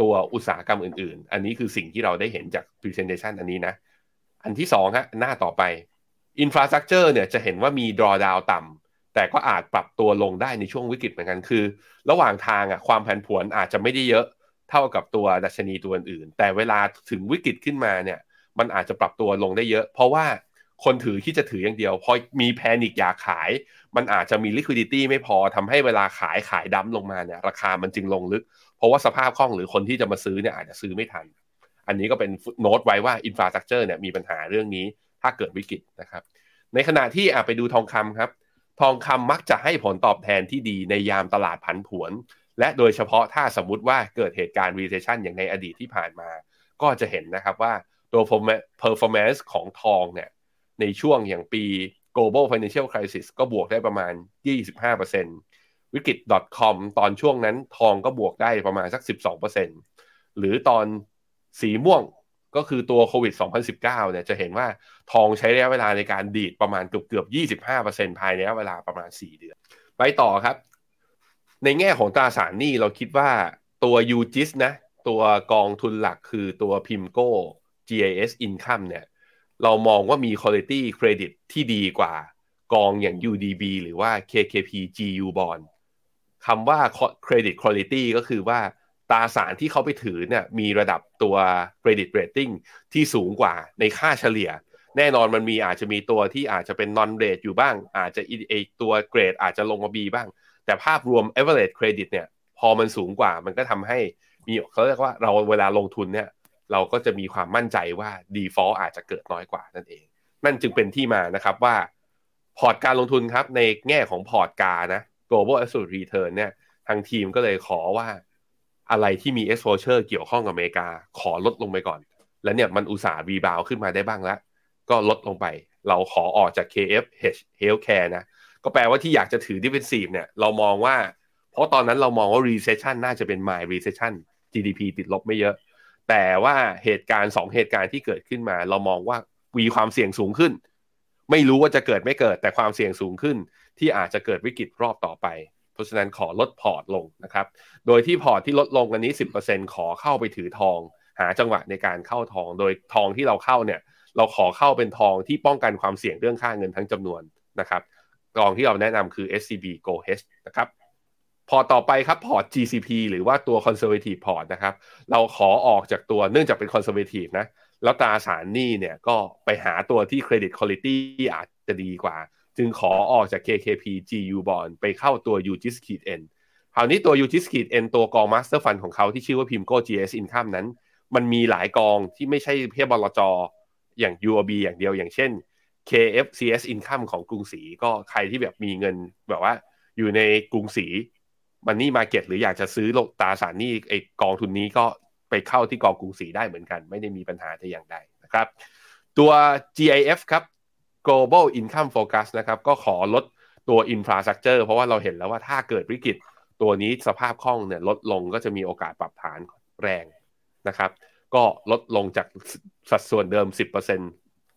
ตัวอุตสาหกรรมอื่นๆอันนี้คือสิ่งที่เราได้เห็นจาก presentation อันนี้นะอันที่สองฮะหน้าต่อไป infrastructure เนี่ยจะเห็นว่ามี drawdown ต่ำแต่ก็อาจปรับตัวลงได้ในช่วงวิกฤตเหมือนกันคือระหว่างทางอ่ะความผันผวนอาจจะไม่ได้เยอะเท่ากับตัวดัชนีตัวอื่นแต่เวลาถึงวิกฤตขึ้นมาเนี่ยมันอาจจะปรับตัวลงได้เยอะเพราะว่าคนถือคิดจะถืออย่างเดียวพอมีแพนิคอยากขายมันอาจจะมี liquidity ไม่พอทำให้เวลาขายขายดั้มลงมาเนี่ยราคามันจึงลงลึกเพราะว่าสภาพคล่องหรือคนที่จะมาซื้อเนี่ยอาจจะซื้อไม่ทันอันนี้ก็เป็นโน้ตไว้ว่า infrastructure เนี่ยมีปัญหาเรื่องนี้ถ้าเกิดวิกฤตนะครับในขณะที่ไปดูทองคำครับทองคำมักจะให้ผลตอบแทนที่ดีในยามตลาดผันผวนและโดยเฉพาะถ้าสมมุติว่าเกิดเหตุการณ์ recession อย่างในอดีตที่ผ่านมาก็จะเห็นนะครับว่าตัว performance ของทองเนี่ยในช่วงอย่างปี Global Financial Crisis ก็บวกได้ประมาณ ยี่สิบห้าเปอร์เซ็นต์ วิกฤต .com ตอนช่วงนั้นทองก็บวกได้ประมาณสัก สิบสองเปอร์เซ็นต์ หรือตอนสีม่วงก็คือตัวโควิด สองพันสิบเก้า เนี่ยจะเห็นว่าทองใช้ระยะเวลาในการดีดประมาณเกือบๆ ยี่สิบห้าเปอร์เซ็นต์ ภายในเวลาประมาณสี่เดือนไปต่อครับในแง่ของตราสารหนี้เราคิดว่าตัว ยู จี ไอ เอส นะตัวกองทุนหลักคือตัว Pimco จี ไอ เอส Income เนี่ยเรามองว่ามี quality credit ที่ดีกว่ากองอย่าง ยู ดี บี หรือว่า เค เค พี จี ยู Bond คำว่า credit quality ก็คือว่าตราสารที่เขาไปถือเนี่ยมีระดับตัว credit rating ที่สูงกว่าในค่าเฉลี่ยแน่นอนมันมีอาจจะมีตัวที่อาจจะเป็น non rate อยู่บ้างอาจจะไอตัวเกรดอาจจะลงมา B บ้างแต่ภาพรวม average credit เนี่ยพอมันสูงกว่ามันก็ทำให้มีเขาเรียกว่าเราเวลาลงทุนเนี่ยเราก็จะมีความมั่นใจว่า default อาจจะเกิดน้อยกว่านั่นเองนั่นจึงเป็นที่มานะครับว่าพอร์ตการลงทุนครับในแง่ของพอร์ตการนะ global absolute return เนี่ยทางทีมก็เลยขอว่าอะไรที่มี exposure เกี่ยวข้องกับอเมริกาขอลดลงไปก่อนแล้วเนี่ยมันอุตส่าห์ rebound ขึ้นมาได้บ้างแล้วก็ลดลงไปเราขอออกจาก เค เอฟ เอช Healthcare นะก็แปลว่าที่อยากจะถือ defensive เนี่ยเรามองว่าเพราะตอนนั้นเรามองว่า recession น่าจะเป็น mild recession จี ดี พี ติดลบไม่เยอะแต่ว่าเหตุการณ์สองเหตุการณ์ที่เกิดขึ้นมาเรามองว่ามีความเสี่ยงสูงขึ้นไม่รู้ว่าจะเกิดไม่เกิดแต่ความเสี่ยงสูงขึ้นที่อาจจะเกิดวิกฤตรอบต่อไปเพราะฉะนั้นขอลดพอร์ตลงนะครับโดยที่พอร์ตที่ลดลงกันนี้ สิบเปอร์เซ็นต์ ขอเข้าไปถือทองหาจังหวะในการเข้าทองโดยทองที่เราเข้าเนี่ยเราขอเข้าเป็นทองที่ป้องกันความเสี่ยงเรื่องค่าเงินทั้งจำนวนนะครับกองที่เราแนะนำคือ เอส ซี บี GoHedge นะครับพอต่อไปครับพอร์ต จี ซี พี หรือว่าตัว Conservative Port นะครับเราขอออกจากตัวเนื่องจากเป็น Conservative นะแล้วตราสารหนี้เนี่ยก็ไปหาตัวที่ Credit Quality อาจจะดีกว่าจึงขอออกจาก เค เค พี จี ยู Bond ไปเข้าตัว ยู จี ไอ เอส เอ็น คราวนี้ตัว ยู จี ไอ เอส เอ็น ตัวกอง Master Fund ของเขาที่ชื่อว่า Pimco จี ไอ เอส Income นั้นมันมีหลายกองที่ไม่ใช่เพียงบลจ.อย่าง ยู โอ บี อย่างเดียวอย่างเช่น เค เอฟ ซี เอส Income ของกรุงศรีก็ใครที่แบบมีเงินแบบว่าอยู่ในกรุงศรีมันนี่มาเก็ตหรืออยากจะซื้อตราสารหนี้ไอกองทุนนี้ก็ไปเข้าที่กองกรุงศรีได้เหมือนกันไม่ได้มีปัญหาแต่อย่างใดนะครับตัว จี ไอ เอฟ ครับ Global Income Focus นะครับก็ขอลดตัว Infrastructure เพราะว่าเราเห็นแล้วว่าถ้าเกิดวิกฤตตัวนี้สภาพคล่องเนี่ยลดลงก็จะมีโอกาสปรับฐานแรงนะครับก็ลดลงจากสัดส่วนเดิม สิบเปอร์เซ็นต์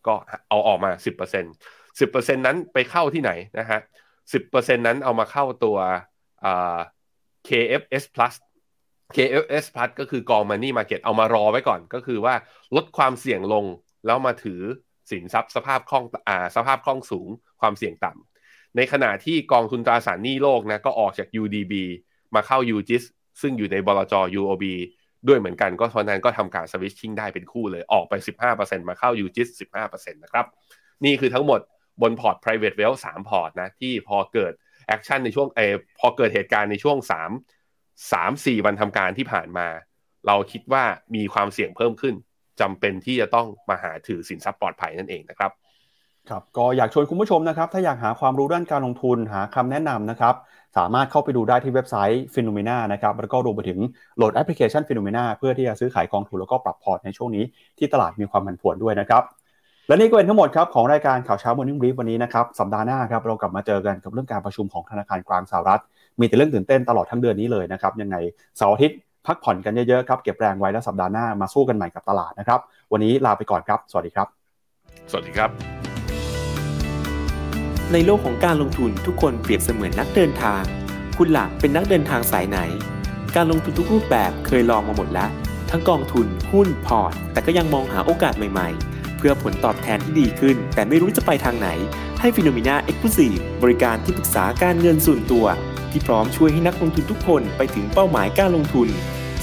ก็เอาออกมา สิบเปอร์เซ็นต์ สิบเปอร์เซ็นต์ นั้นไปเข้าที่ไหนนะฮะ สิบเปอร์เซ็นต์ นั้นเอามาเข้าตัวUh, เค เอฟ เอส Plus เค เอฟ เอส Plus ก็คือกอง Money Market เอามารอไว้ก่อนก็คือว่าลดความเสี่ยงลงแล้วมาถือสินทรัพย์สภาพคล่องอ่าสภาพคล่องสูงความเสี่ยงต่ำในขณะที่กองทุนตราสารหนี้โลกนะก็ออกจาก ยู ดี บี มาเข้า ยู จี ไอ เอส ซึ่งอยู่ในบลจ. ยู โอ บี ด้วยเหมือนกันก็เพราะนั้นก็ทำการสวิตชิ่งได้เป็นคู่เลยออกไป สิบห้าเปอร์เซ็นต์ มาเข้า ยู จี ไอ เอส สิบห้าเปอร์เซ็นต์ นะครับนี่คือทั้งหมดบนพอร์ต Private Wealth สามพอร์ตนะที่พอเกิดแอคชั่นในช่วงเออพอเกิดเหตุการณ์ในช่วงสาม สาม สี่ วันทำการที่ผ่านมาเราคิดว่ามีความเสี่ยงเพิ่มขึ้นจำเป็นที่จะต้องมาหาถือสินทรัพย์ปลอดภัยนั่นเองนะครับครับก็อยากชวนคุณผู้ชมนะครับถ้าอยากหาความรู้ด้านการลงทุนหาคำแนะนำนะครับสามารถเข้าไปดูได้ที่เว็บไซต์ Phenomena นะครับแล้วก็รวมไปถึงโหลดแอปพลิเคชัน Phenomena เพื่อที่จะซื้อขายกองทุนแล้วก็ปรับพอร์ตในช่วงนี้ที่ตลาดมีความผันผวนด้วยนะครับและนี่ก็เป็นทั้งหมดครับของรายการข่าวเช้า Morning Brief วันนี้นะครับสัปดาห์หน้าครับเรากลับมาเจอกันกับเรื่องการประชุมของธนาคารกลางสหรัฐมีแต่เรื่องตื่นเต้นตลอดทั้งเดือนนี้เลยนะครับยังไงเสาร์อาทิตย์พักผ่อนกันเยอะๆครับเก็บแรงไว้แล้วสัปดาห์หน้ามาสู้กันใหม่กับตลาดนะครับวันนี้ลาไปก่อนครับสวัสดีครับสวัสดีครับในโลกของการลงทุนทุกคนเปรียบเสมือนนักเดินทาง คุณหลักเป็นนักเดินทางสายไหนการลงทุนทุกรูปแบบเคยลองมาหมดแล้วทั้งกองทุนหุ้นพอร์ตแต่ก็ยังมองหาโอกาสใหม่ๆเพื่อผลตอบแทนที่ดีขึ้นแต่ไม่รู้จะไปทางไหนให้ Phenomena Exclusive บริการที่ปรึกษาการเงินส่วนตัวที่พร้อมช่วยให้นักลงทุนทุกคนไปถึงเป้าหมายการลงทุน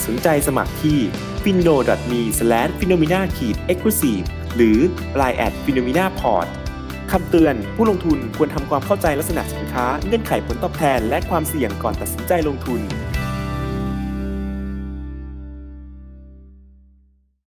สนใจสมัครที่ ฟินโน ดอท มี สแลช ฟีโนมีนา เอ็กซ์คลูซีฟ หรือ ไลน์ แอท ฟีโนมีนา พอร์ต คำเตือนผู้ลงทุนควรทำความเข้าใจลักษณะสินค้าเงื่อนไขผลตอบแทนและความเสี่ยงก่อนตัดสินใจลงทุน